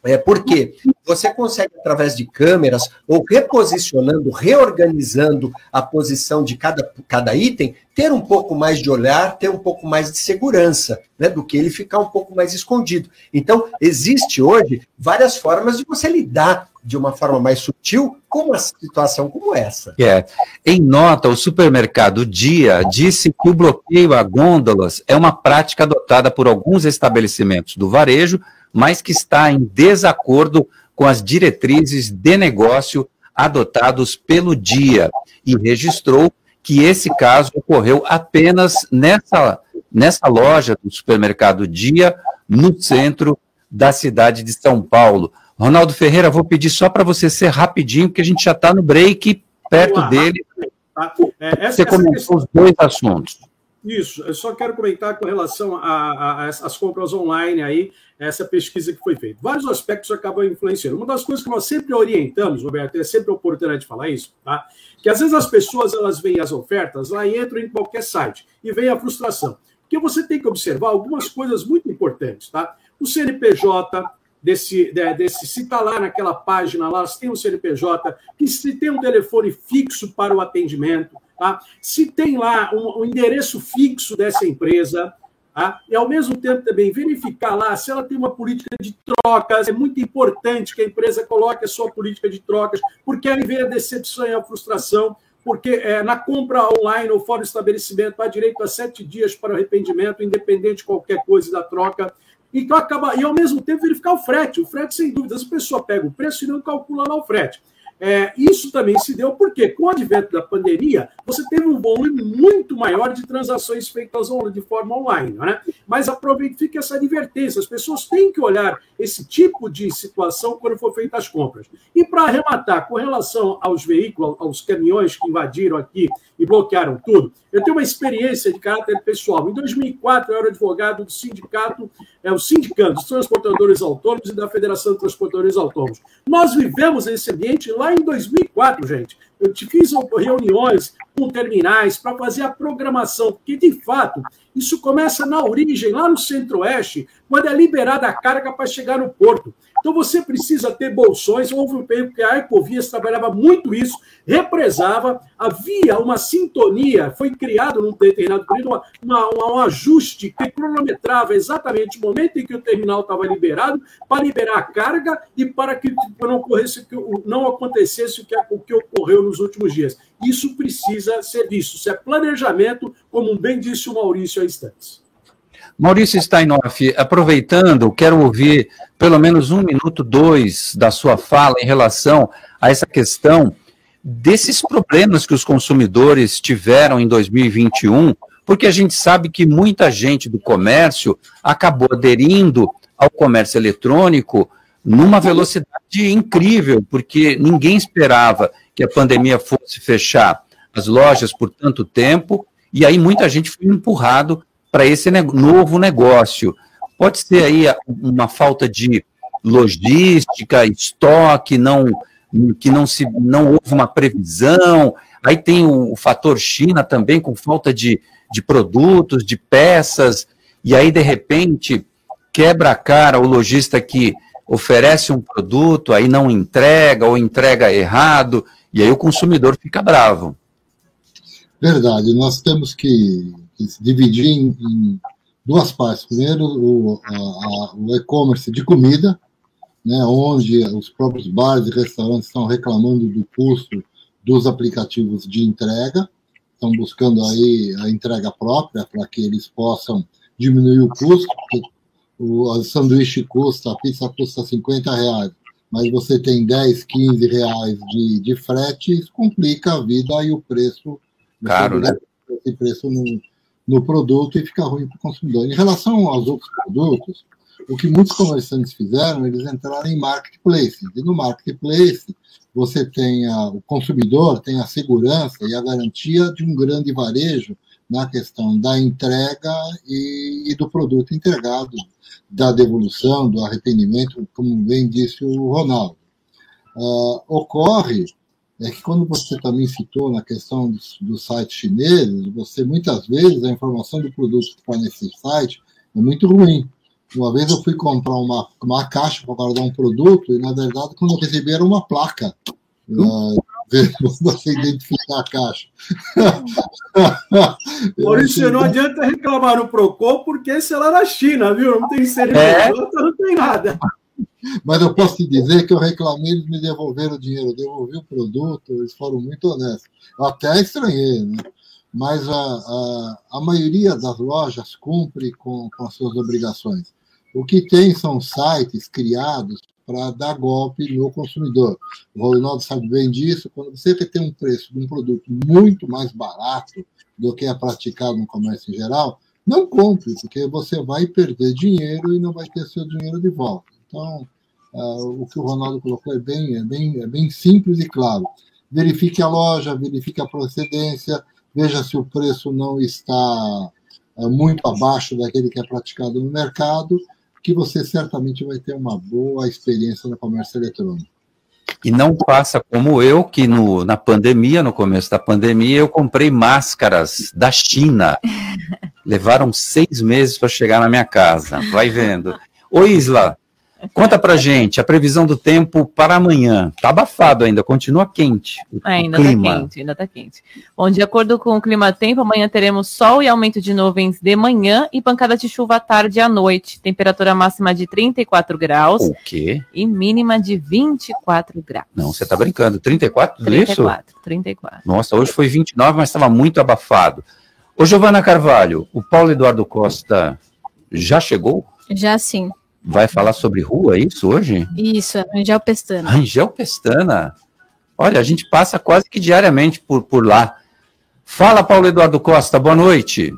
é, porque você consegue, através de câmeras, ou reposicionando, reorganizando a posição de cada, cada item, ter um pouco mais de olhar, ter um pouco mais de segurança, né, do que ele ficar um pouco mais escondido. Então, existe hoje várias formas de você lidar de uma forma mais sutil com uma situação como essa. É. Em nota, o supermercado Dia disse que o bloqueio a gôndolas é uma prática adotada por alguns estabelecimentos do varejo, mas que está em desacordo com as diretrizes de negócio adotadas pelo Dia, e registrou que esse caso ocorreu apenas nessa, nessa loja do supermercado Dia, no centro da cidade de São Paulo. Ronaldo Ferreira, vou pedir só para você ser rapidinho, porque a gente já está no break, perto Olá, dele. Tá? É, essa, você comentou questão... os dois assuntos. Isso, eu só quero comentar com relação às compras online aí, essa pesquisa que foi feita. Vários aspectos acabam influenciando. Uma das coisas que nós sempre orientamos, Roberto, é sempre oportuno de falar isso, tá? Que às vezes as pessoas, elas veem as ofertas lá e entram em qualquer site e vem a frustração. Porque você tem que observar algumas coisas muito importantes, tá? O C N P J, desse, desse se está lá naquela página lá, se tem um C N P J, se tem um telefone fixo para o atendimento, tá? Se tem lá um, um endereço fixo dessa empresa, tá? E, ao mesmo tempo, também verificar lá se ela tem uma política de trocas. É muito importante que a empresa coloque a sua política de trocas, porque aí vem a decepção e a frustração, porque é, na compra online ou fora do estabelecimento há direito a sete dias para arrependimento, independente de qualquer coisa da troca. Então, acaba, e ao mesmo tempo verificar o frete. O frete, sem dúvidas, a pessoa pega o preço e não calcula lá o frete. É, isso também se deu porque, com o advento da pandemia, você teve um volume muito maior de transações feitas de forma online, né? Mas aproveite, fica essa advertência. As pessoas têm que olhar esse tipo de situação quando for feita as compras. E para arrematar, com relação aos veículos, aos caminhões que invadiram aqui e bloquearam tudo, eu tenho uma experiência de caráter pessoal. Em dois mil e quatro, eu era advogado do sindicato, é, o sindicato dos transportadores autônomos e da Federação de Transportadores Autônomos. Nós vivemos esse ambiente lá em dois mil e quatro, gente. Eu fiz reuniões com terminais para fazer a programação, porque, de fato, isso começa na origem, lá no Centro-Oeste, quando é liberada a carga para chegar no porto. Então, você precisa ter bolsões. Houve um período que a Ecovias trabalhava muito isso, represava, havia uma sintonia, foi criado num determinado período uma, uma, um ajuste que cronometrava exatamente o momento em que o terminal estava liberado para liberar a carga e para que não, ocorresse, que não acontecesse o que, o que ocorreu nos últimos dias. Isso precisa ser visto. Isso é planejamento, como bem disse o Maurício há instantes. Mauricio Stainoff, aproveitando, quero ouvir pelo menos um minuto, dois da sua fala em relação a essa questão desses problemas que os consumidores tiveram em dois mil e vinte e um, porque a gente sabe que muita gente do comércio acabou aderindo ao comércio eletrônico numa velocidade incrível, porque ninguém esperava que a pandemia fosse fechar as lojas por tanto tempo, e aí muita gente foi empurrado para esse novo negócio. Pode ser aí uma falta de logística, estoque, não, que não, se, não houve uma previsão. Aí tem o, o fator China também, com falta de, de produtos, de peças, e aí, de repente, quebra a cara o lojista que oferece um produto, aí não entrega, ou entrega errado, e aí o consumidor fica bravo. Verdade, nós temos que dividir em, em duas partes. Primeiro, o, a, o e-commerce de comida, né, onde os próprios bares e restaurantes estão reclamando do custo dos aplicativos de entrega, estão buscando aí a entrega própria para que eles possam diminuir o custo. O, o sanduíche custa, a pizza custa cinquenta reais, mas você tem dez, quinze reais de, de frete, isso complica a vida e o preço... Caro, né? Esse preço no, no produto e fica ruim para o consumidor. Em relação aos outros produtos, o que muitos comerciantes fizeram, eles entraram em marketplaces. E no marketplace, você tem a, o consumidor, tem a segurança e a garantia de um grande varejo na questão da entrega e, e do produto entregado, da devolução, do arrependimento, como bem disse o Ronaldo. Uh, ocorre é que quando você também citou na questão dos, dos sites chineses, você muitas vezes, a informação do produto que está nesse site é muito ruim. Uma vez eu fui comprar uma, uma caixa para guardar um produto e, na verdade, quando eu recebi era uma placa. Uh, você identificar a caixa. Por isso, não adianta reclamar no PROCON, porque sei lá na China, viu? Não tem C N P J, não tem nada. Mas eu posso te dizer que eu reclamei, eles me devolveram o dinheiro, eu devolvi o produto, eles foram muito honestos. Eu até estranhei, né? Mas a, a, a maioria das lojas cumpre com, com as suas obrigações. O que tem são sites criados para dar golpe no consumidor. O Ronaldo sabe bem disso. Quando você tem um preço de um produto muito mais barato do que é praticado no comércio em geral, não compre, porque você vai perder dinheiro e não vai ter seu dinheiro de volta. Então, uh, o que o Ronaldo colocou é bem, é, bem, é bem simples e claro. Verifique a loja, verifique a procedência, veja se o preço não está uh, muito abaixo daquele que é praticado no mercado, que você certamente vai ter uma boa experiência no comércio eletrônico. E não faça como eu, que no, na pandemia, no começo da pandemia, eu comprei máscaras da China. Levaram seis meses para chegar na minha casa. Vai vendo. Ô Isla, Conta pra gente a previsão do tempo para amanhã. Tá abafado ainda, continua quente. O, é, ainda o clima. Tá quente, ainda tá quente. Bom, de acordo com o clima-tempo, amanhã teremos sol e aumento de nuvens de manhã e pancada de chuva à tarde e à noite. Temperatura máxima de trinta e quatro graus. O quê? E mínima de vinte e quatro graus. Não, você tá brincando. trinta e quatro, tudo isso? trinta e quatro, trinta e quatro. Nossa, hoje foi vinte e nove, mas estava muito abafado. Ô, Giovanna Carvalho, o Paulo Eduardo Costa já chegou? Já sim. Vai falar sobre rua, é isso, hoje? Isso, Rangel Pestana. Rangel Pestana. Olha, a gente passa quase que diariamente por, por lá. Fala, Paulo Eduardo Costa, boa noite.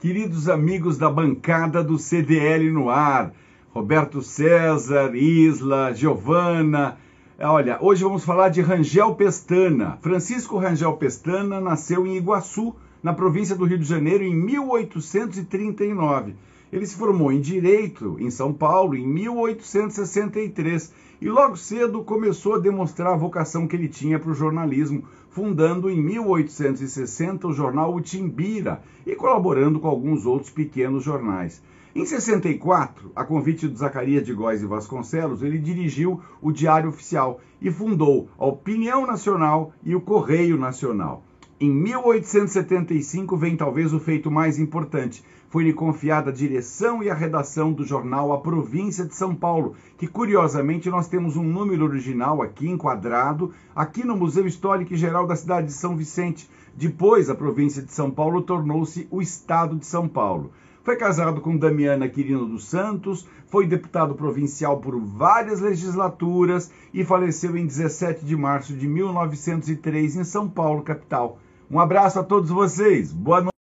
Queridos amigos da bancada do C D L no ar, Roberto César, Isla, Giovanna. Olha, hoje vamos falar de Rangel Pestana. Francisco Rangel Pestana nasceu em Iguaçu, na província do Rio de Janeiro, em mil oitocentos e trinta e nove. Ele se formou em Direito, em São Paulo, em mil oitocentos e sessenta e três, e logo cedo começou a demonstrar a vocação que ele tinha para o jornalismo, fundando em mil oitocentos e sessenta o jornal O Timbira e colaborando com alguns outros pequenos jornais. Em sessenta e quatro, a convite do Zacarias de Góes e Vasconcelos, ele dirigiu o Diário Oficial e fundou a Opinião Nacional e o Correio Nacional. Em mil oitocentos e setenta e cinco vem talvez o feito mais importante. Foi-lhe confiada a direção e a redação do jornal A Província de São Paulo, que curiosamente nós temos um número original aqui enquadrado, aqui no Museu Histórico e Geral da cidade de São Vicente. Depois a Província de São Paulo tornou-se o Estado de São Paulo. Foi casado com Damiana Quirino dos Santos, foi deputado provincial por várias legislaturas e faleceu em dezessete de março de mil novecentos e três em São Paulo, capital. Um abraço a todos vocês. Boa noite.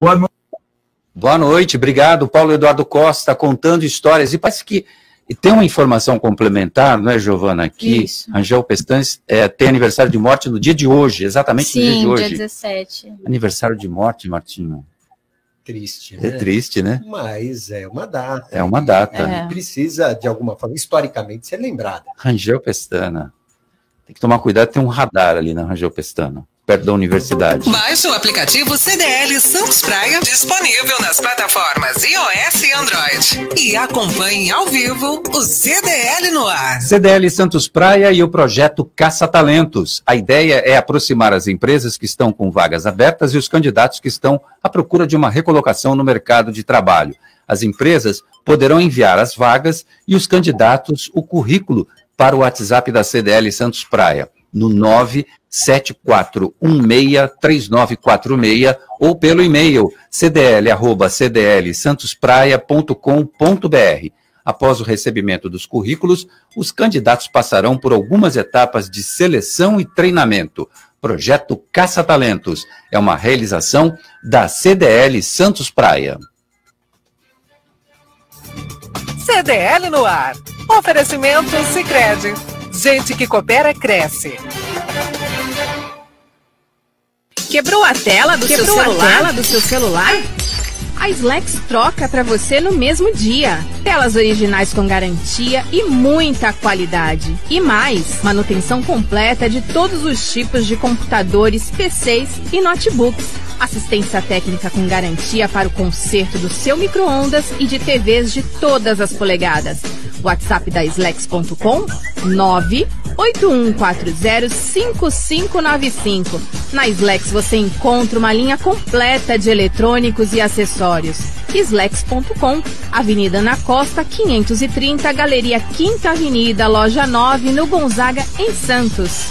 Boa, no... Boa noite, obrigado, Paulo Eduardo Costa, contando histórias. E parece que tem uma informação complementar, não é, Giovanna? Que isso. Rangel Pestana é, tem aniversário de morte no dia de hoje, exatamente. Sim, no dia de hoje. Sim, dia dezessete. Aniversário de morte, Martinho. Triste, né? É triste, né? Mas é uma data. É uma data. É. E precisa, de alguma forma, historicamente, ser lembrada. Rangel Pestana. Tem que tomar cuidado, tem um radar ali na Rangel Pestana, perto da universidade. Baixe o aplicativo C D L Santos Praia, disponível nas plataformas iOS e Android. E acompanhe ao vivo o C D L no ar. C D L Santos Praia e o projeto Caça Talentos. A ideia é aproximar as empresas que estão com vagas abertas e os candidatos que estão à procura de uma recolocação no mercado de trabalho. As empresas poderão enviar as vagas e os candidatos o currículo para o WhatsApp da C D L Santos Praia, no nove sete quatro um seis três nove quatro seis ou pelo e-mail c d l arroba c d l santos praia ponto com ponto b r. Após o recebimento dos currículos, os candidatos passarão por algumas etapas de seleção e treinamento. Projeto Caça Talentos é uma realização da C D L Santos Praia. C D L no ar. Oferecimento Sicredi. Gente que coopera, cresce. Quebrou a tela do, Quebrou seu, celular? A tela do seu celular? A Slex troca para você no mesmo dia. Telas originais com garantia e muita qualidade. E mais, manutenção completa de todos os tipos de computadores, P Cs e notebooks. Assistência técnica com garantia para o conserto do seu micro-ondas e de T Vs de todas as polegadas. WhatsApp da Slex ponto com, nove oito um quatro zero cinco cinco nove cinco. Na Slex você encontra uma linha completa de eletrônicos e acessórios. Slex ponto com, Avenida Ana Costa, quinhentos e trinta, Galeria Quinta Avenida, Loja nove, no Gonzaga, em Santos.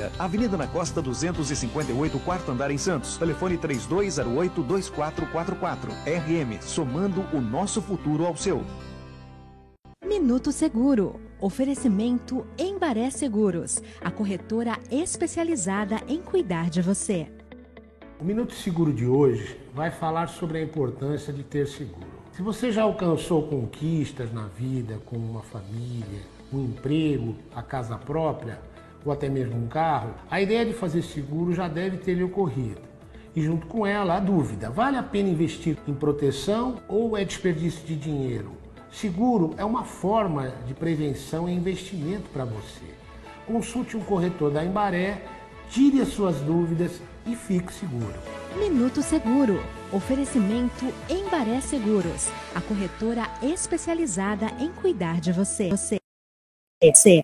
Avenida Ana Costa, duzentos e cinquenta e oito, quarto andar, em Santos. Telefone três dois zero oito, dois quatro quatro quatro. R M, somando o nosso futuro ao seu. Minuto Seguro. Oferecimento Embaré Seguros, a corretora especializada em cuidar de você. O Minuto Seguro de hoje vai falar sobre a importância de ter seguro. Se você já alcançou conquistas na vida, como uma família, um emprego, a casa própria ou até mesmo um carro, a ideia de fazer seguro já deve ter lhe ocorrido. E junto com ela, a dúvida: vale a pena investir em proteção ou é desperdício de dinheiro? Seguro é uma forma de prevenção e investimento para você. Consulte um corretor da Embaré, tire as suas dúvidas e fique seguro. Minuto Seguro. Oferecimento Embaré Seguros, a corretora especializada em cuidar de você. Você. Você.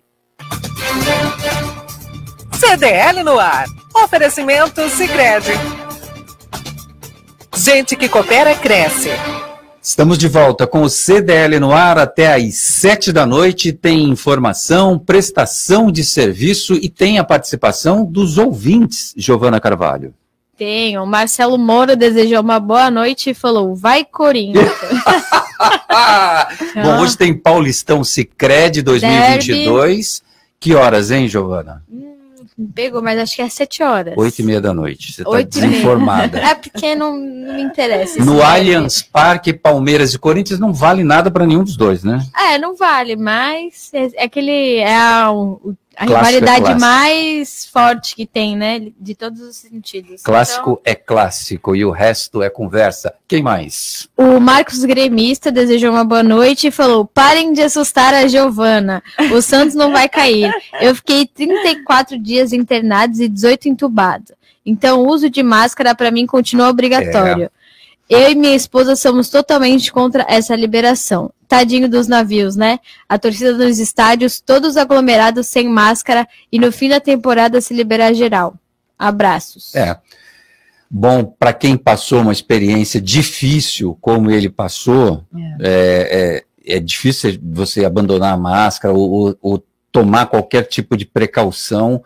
C D L no ar. Oferecimento Sicredi. Gente que coopera, cresce. Estamos de volta com o C D L no ar até às sete da noite. Tem informação, prestação de serviço e tem a participação dos ouvintes, Giovanna Carvalho. Tem, o Marcelo Moura desejou uma boa noite e falou: vai Corinthians. Bom, hoje tem Paulistão Sicredi dois mil e vinte e dois. Derby. Que horas, hein, Giovanna? Pegou, mas acho que é sete horas. Oito e meia da noite, você está desinformada. É porque não me interessa. No Allianz Parque, Palmeiras e Corinthians não vale nada para nenhum dos dois, né? É, não vale, mas é aquele, é a, a rivalidade mais forte que tem, né? De todos os sentidos. Clássico então... é clássico e o resto é conversa. Quem mais? O Marcos Gremista desejou uma boa noite e falou: parem de assustar a Giovanna, o Santos não vai cair. Eu fiquei trinta e quatro dias internados e dezoito entubados. Então o uso de máscara para mim continua obrigatório. É. Eu e minha esposa somos totalmente contra essa liberação. Tadinho dos navios, né? A torcida dos estádios, todos aglomerados sem máscara e no fim da temporada se liberar geral. Abraços. É. Bom, para quem passou uma experiência difícil como ele passou, é, é, é difícil você abandonar a máscara ou, ou, ou tomar qualquer tipo de precaução,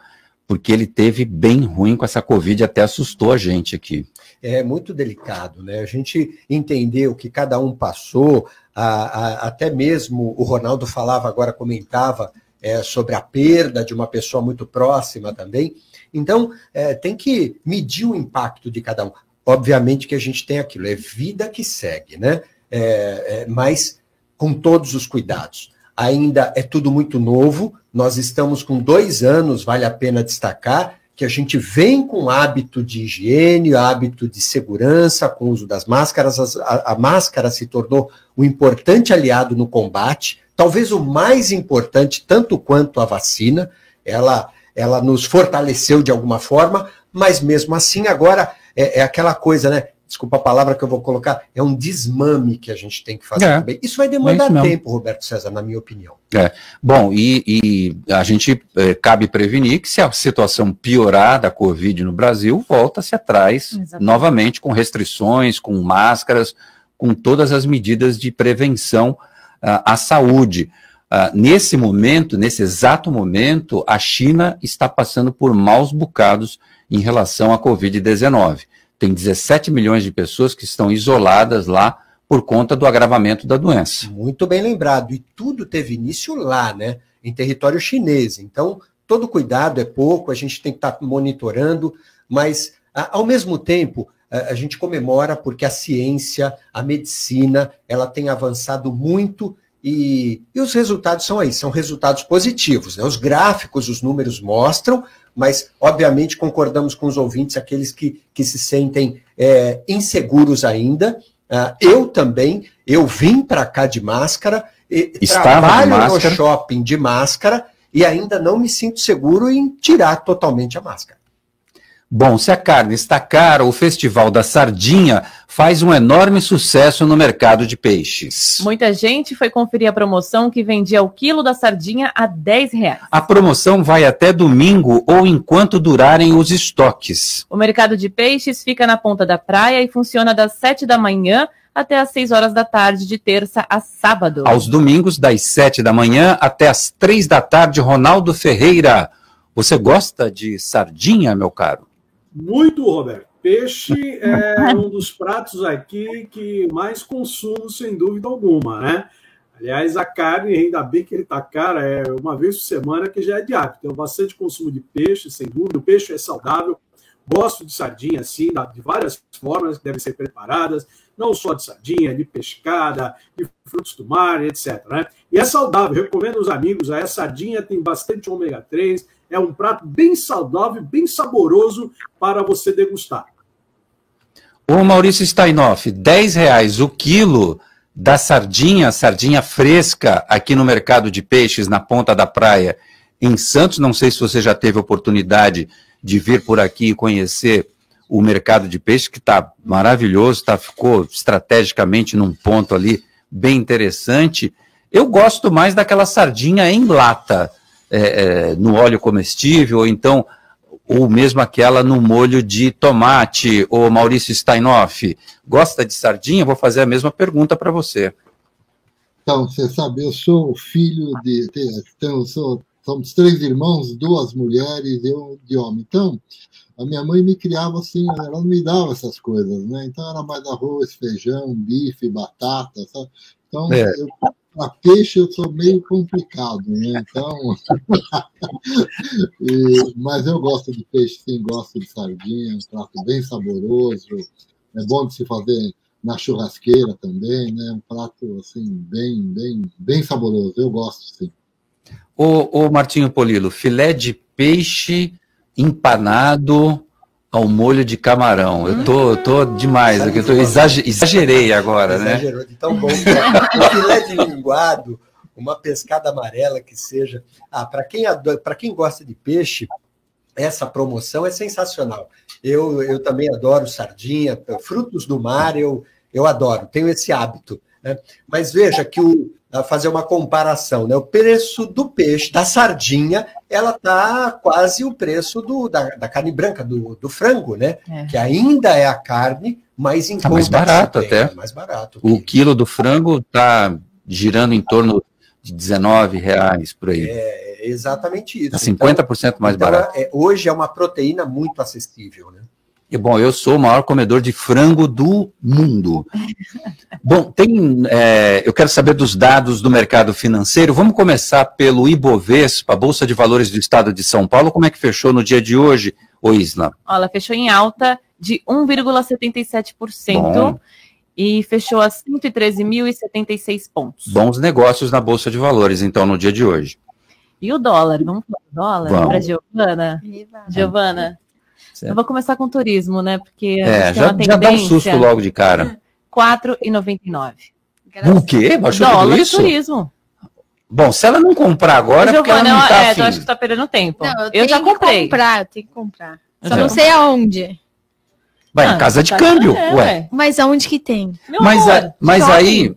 porque ele teve bem ruim com essa Covid, até assustou a gente aqui. É muito delicado, né? A gente entendeu que cada um passou, a, a, até mesmo o Ronaldo falava agora, comentava é, sobre a perda de uma pessoa muito próxima também. Então, é, tem que medir o impacto de cada um. Obviamente que a gente tem aquilo, é vida que segue, né? É, é, mas com todos os cuidados. Ainda é tudo muito novo, nós estamos com dois anos, vale a pena destacar, que a gente vem com hábito de higiene, hábito de segurança, com o uso das máscaras. A, a máscara se tornou um importante aliado no combate, talvez o mais importante, tanto quanto a vacina. Ela, ela nos fortaleceu de alguma forma, mas mesmo assim agora é, é aquela coisa, né? Desculpa a palavra que eu vou colocar, é um desmame que a gente tem que fazer é, também. Isso vai demandar isso tempo, Roberto César, na minha opinião. É. Bom, e, e a gente é, cabe prevenir que se a situação piorar da Covid no Brasil, volta-se atrás. Exatamente. Novamente com restrições, com máscaras, com todas as medidas de prevenção ah, à saúde. Ah, nesse momento, nesse exato momento, a China está passando por maus bocados em relação à Covid dezenove. Tem dezessete milhões de pessoas que estão isoladas lá por conta do agravamento da doença. Muito bem lembrado. E tudo teve início lá, né? Em território chinês. Então, todo cuidado é pouco, a gente tem que estar monitorando, mas, ao mesmo tempo, a gente comemora porque a ciência, a medicina, ela tem avançado muito e, e os resultados são aí, são resultados positivos, né? Os gráficos, os números mostram, mas, obviamente, concordamos com os ouvintes, aqueles que, que se sentem é, inseguros ainda. Uh, eu também, eu vim para cá de máscara, e trabalho de máscara. No shopping de máscara e ainda não me sinto seguro em tirar totalmente a máscara. Bom, se a carne está cara, o Festival da Sardinha faz um enorme sucesso no mercado de peixes. Muita gente foi conferir a promoção que vendia o quilo da sardinha a dez reais. A promoção vai até domingo ou enquanto durarem os estoques. O mercado de peixes fica na Ponta da Praia e funciona das sete da manhã até às seis horas da tarde, de terça a sábado. Aos domingos, das sete da manhã até às três da tarde, Ronaldo Ferreira. Você gosta de sardinha, meu caro? Muito, Roberto. Peixe é um dos pratos aqui que mais consumo, sem dúvida alguma, né? Aliás, a carne, ainda bem que ele está cara, é uma vez por semana que já é de hábito. Tem bastante consumo de peixe, sem dúvida. O peixe é saudável, Gosto de sardinha, assim, de várias formas que devem ser preparadas, não só de sardinha, de pescada, de frutos do mar, etcétera. Né? E é saudável, recomendo aos amigos, a sardinha tem bastante ômega três, é um prato bem saudável, bem saboroso para você degustar. Ô Mauricio Stainoff, dez reais o quilo da sardinha, sardinha fresca, aqui no Mercado de Peixes, na Ponta da Praia, em Santos. Não sei se você já teve oportunidade de vir por aqui e conhecer o Mercado de Peixes, que está maravilhoso, tá, ficou estrategicamente num ponto ali bem interessante. Eu gosto mais daquela sardinha em lata, é, é, no óleo comestível, ou então, ou mesmo aquela no molho de tomate. Ô Mauricio Stainoff, gosta de sardinha? Vou fazer a mesma pergunta para você. Então, você sabe, eu sou filho de... Então, sou... Somos três irmãos, duas mulheres e eu de homem. Então, a minha mãe me criava assim, ela não me dava essas coisas, né? Então, era mais arroz, feijão, bife, batata, sabe? Então, é. eu, a peixe eu sou meio complicado, né? Então, e, mas eu gosto de peixe, sim, gosto de sardinha, um prato bem saboroso, é bom de se fazer na churrasqueira também, né? Um prato, assim, bem, bem, bem saboroso, eu gosto, sim. Ô, ô Martinho Polillo, filé de peixe empanado ao molho de camarão. Eu tô, tô demais aqui, eu tô, exager, exagerei agora, né? Exagerou de tão bom. Um filé de linguado, uma pescada amarela que seja. Ah, para quem, quem gosta de peixe, essa promoção é sensacional. Eu, eu também adoro sardinha, frutos do mar, eu, eu adoro, tenho esse hábito. Né? Mas veja que o... fazer uma comparação, né? O preço do peixe, da sardinha, ela está quase o preço do, da, da carne branca, do, do frango, né? É. Que ainda é a carne, mas em tá mais barato até. Tem, é mais barato. O quilo do frango está girando em torno de dezenove reais por aí. É, exatamente isso. Tá cinquenta por cento mais então, barato. É, hoje é uma proteína muito acessível, né? E, bom, eu sou o maior comedor de frango do mundo. Bom, tem, é, eu quero saber dos dados do mercado financeiro. Vamos começar pelo Ibovespa, Bolsa de Valores do Estado de São Paulo. Como é que fechou no dia de hoje, ô Isla? Ela fechou em alta de um vírgula setenta e sete por cento. Bom. E fechou a cento e treze mil e setenta e seis pontos. Bons negócios na Bolsa de Valores, então, no dia de hoje. E o dólar? Vamos para o dólar? Para a Giovanna? Giovanna? Eu vou começar com turismo, né? Porque é, já, já dá um susto logo de cara. quatro reais e noventa e nove centavos. O quê? Baixou tudo isso? Turismo. Bom, se ela não comprar agora, Giovana, porque ela não está afim. É, eu acho que está perdendo tempo. Não, eu eu já comprei. Eu comprar, tenho que comprar. Só não sei aonde. Vai, ah, casa de tá câmbio, é, ué. Mas aonde que tem? Meu mas amor, a, mas aí,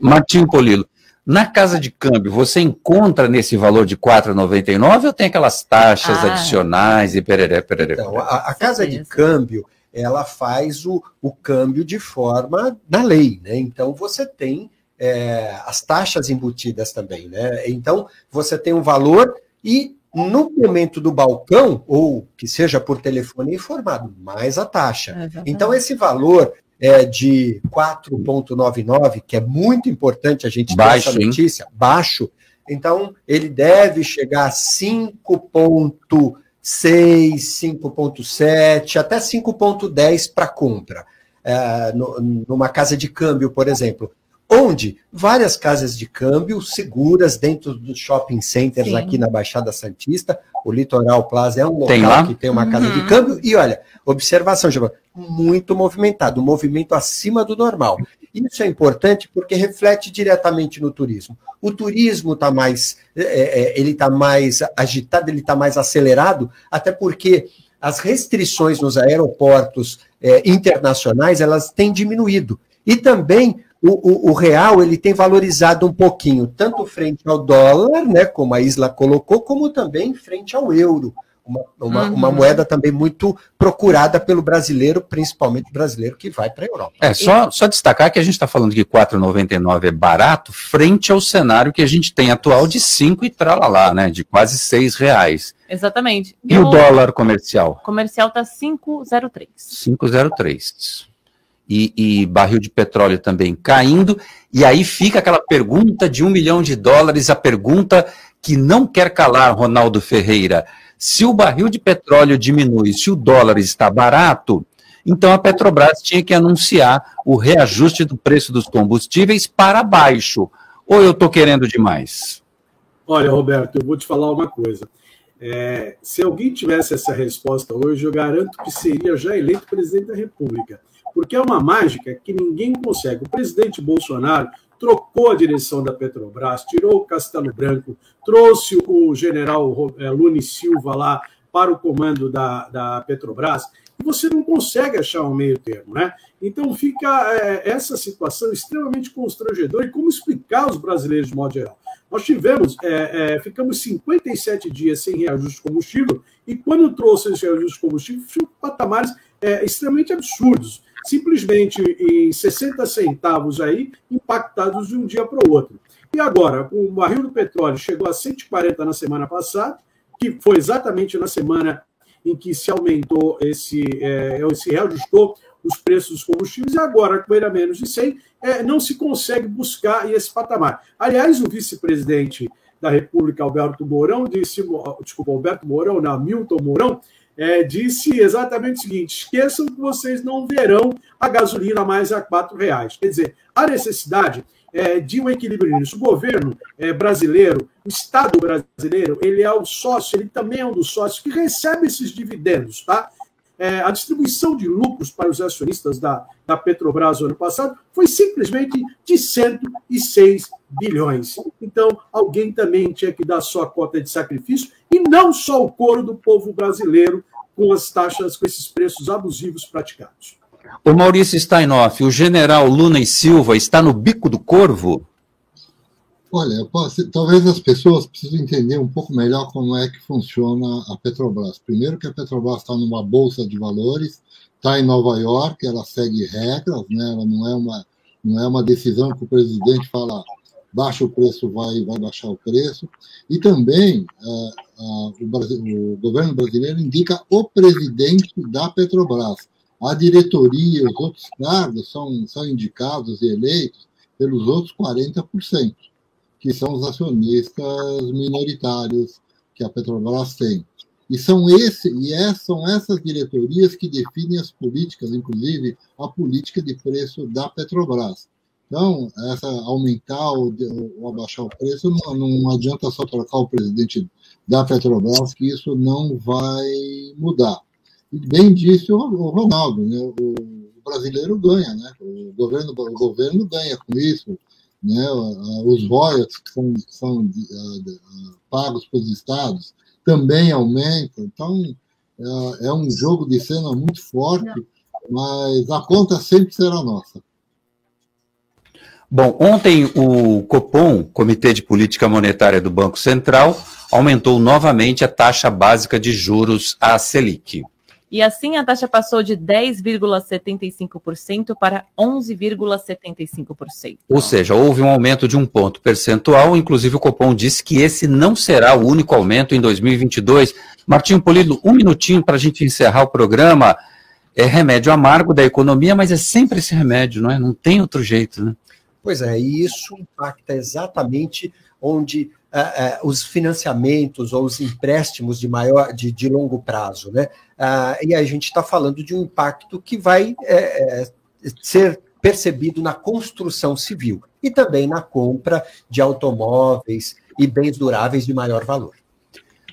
Martinho Polillo, na casa de câmbio, você encontra nesse valor de quatro reais e noventa e nove centavos ou tem aquelas taxas ah, adicionais e pereré, pereré? Então, a, a casa de câmbio, ela faz o, o câmbio de forma da lei, né? Então, você tem é, as taxas embutidas também, né? Então, você tem um valor e no momento do balcão, ou que seja por telefone informado, mais a taxa. É, então, esse valor... É de quatro reais e noventa e nove centavos, que é muito importante a gente baixo, ter essa notícia, hein? Baixo, então ele deve chegar a cinco reais e seis centavos, cinco reais e sete centavos, até cinco reais e dez centavos para compra, é, no, numa casa de câmbio, por exemplo, onde várias casas de câmbio seguras dentro dos shopping centers. Sim. Aqui na Baixada Santista, o Litoral Plaza é um local tem que tem uma casa uhum. de câmbio. E olha, observação, Giovanna, muito movimentado, um movimento acima do normal. Isso é importante porque reflete diretamente no turismo. O turismo está mais, é, ele está mais agitado, ele está mais acelerado, até porque as restrições nos aeroportos é, internacionais, elas têm diminuído. E também... O, o, o real ele tem valorizado um pouquinho, tanto frente ao dólar, né, como a Isla colocou, como também frente ao euro. Uma, uma, uhum. uma moeda também muito procurada pelo brasileiro, principalmente brasileiro que vai para a Europa. É, só, só destacar que a gente está falando que quatro reais e noventa e nove centavos é barato frente ao cenário que a gente tem atual de cinco reais e tralalá, né, de quase seis reais. Exatamente. E o, o dólar comercial? Comercial está cinco reais e zero três centavos. cinco reais e zero três centavos. E, e barril de petróleo também caindo, e aí fica aquela pergunta de um milhão de dólares, a pergunta que não quer calar, Ronaldo Ferreira. Se o barril de petróleo diminui, se o dólar está barato, então a Petrobras tinha que anunciar o reajuste do preço dos combustíveis para baixo. Ou eu estou querendo demais? Olha, Roberto, eu vou te falar uma coisa. É, se alguém tivesse essa resposta hoje, eu garanto que seria já eleito presidente da República. Porque é uma mágica que ninguém consegue. O presidente Bolsonaro trocou a direção da Petrobras, tirou o Castelo Branco, trouxe o general Luna Silva lá para o comando da, da Petrobras, e você não consegue achar um meio termo, né? Então fica é, essa situação extremamente constrangedora. E como explicar aos brasileiros de modo geral? Nós tivemos, é, é, ficamos cinquenta e sete dias sem reajuste de combustível, e quando trouxe esse reajuste de combustível, tinha patamares é, extremamente absurdos, simplesmente em sessenta centavos aí, impactados de um dia para o outro. E agora, o barril do petróleo chegou a cento e quarenta na semana passada, que foi exatamente na semana em que se aumentou, esse, é, se reajustou os preços dos combustíveis, e agora, com ele a menos de cem, é, não se consegue buscar esse patamar. Aliás, o vice-presidente da República, Alberto Mourão, disse, desculpa, Alberto Mourão, não, Milton Mourão, é, disse exatamente o seguinte: esqueçam que vocês não verão a gasolina mais a quatro reais. Quer dizer, a necessidade é, de um equilíbrio nisso. O governo é, brasileiro, o Estado brasileiro, ele é o sócio, ele também é um dos sócios que recebe esses dividendos, tá? É, a distribuição de lucros para os acionistas da, da Petrobras no ano passado foi simplesmente de cento e seis bilhões. Então, alguém também tinha que dar sua cota de sacrifício, e não só o couro do povo brasileiro com as taxas, com esses preços abusivos praticados. O Mauricio Stainoff, o general Luna Silva está no bico do corvo? Olha, posso, talvez as pessoas precisem entender um pouco melhor como é que funciona a Petrobras. Primeiro que a Petrobras está numa bolsa de valores, está em Nova York, ela segue regras, né? Ela não é uma, não é uma decisão que o presidente fala baixa o preço, vai, vai baixar o preço. E também é, é, o, Brasil, o governo brasileiro indica o presidente da Petrobras. A diretoria, os outros cargos são, são indicados e eleitos pelos outros quarenta por cento. Que são os acionistas minoritários que a Petrobras tem. E são, esse, e é, são essas diretorias que definem as políticas, inclusive a política de preço da Petrobras. Então, essa, aumentar ou, ou abaixar o preço, não, não adianta só trocar o presidente da Petrobras, que isso não vai mudar. E bem disse o, o Ronaldo, né? O brasileiro ganha, né? o, governo, o governo ganha com isso. Né, os royalties que são, são uh, uh, pagos pelos estados também aumentam. Então, uh, é um jogo de cena muito forte, mas a conta sempre será nossa. Bom, ontem o Copom, Comitê de Política Monetária do Banco Central, aumentou novamente a taxa básica de juros, a Selic. E assim a taxa passou de dez vírgula setenta e cinco por cento para onze vírgula setenta e cinco por cento. Ou seja, houve um aumento de um ponto percentual, inclusive o Copom disse que esse não será o único aumento em dois mil e vinte e dois. Martinho Polillo, um minutinho para a gente encerrar o programa. É remédio amargo da economia, mas é sempre esse remédio, não é? Não tem outro jeito, né? Pois é, e isso impacta exatamente onde... Uh, uh, os financiamentos ou os empréstimos de, maior, de, de longo prazo, né? Uh, e a gente está falando de um impacto que vai é, é, ser percebido na construção civil e também na compra de automóveis e bens duráveis de maior valor.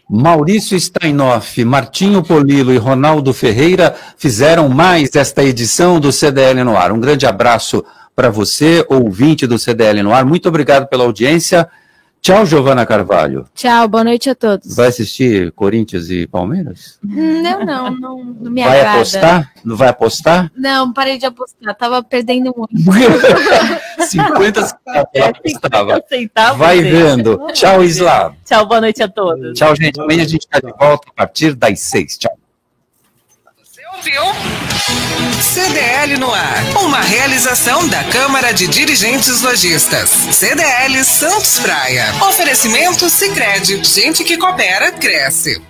Mauricio Stainoff, Martinho Polillo e Ronaldo Ferreira fizeram mais esta edição do C D L no Ar. Um grande abraço para você, ouvinte do C D L no Ar. Muito obrigado pela audiência. Tchau, Giovanna Carvalho. Tchau, boa noite a todos. Vai assistir Corinthians e Palmeiras? Não, não, não, não me vai agrada. Vai apostar? Não vai apostar? Não, parei de apostar, tava perdendo muito. cinquenta centavos. Vai vendo. Tchau, Isla. Tchau, boa noite a todos. Tchau, gente. Amanhã a gente está de volta a partir das seis. Tchau. Ouviu? C D L no Ar, uma realização da Câmara de Dirigentes Lojistas. C D L Santos Praia. Oferecimento Sicredi. Gente que coopera, cresce.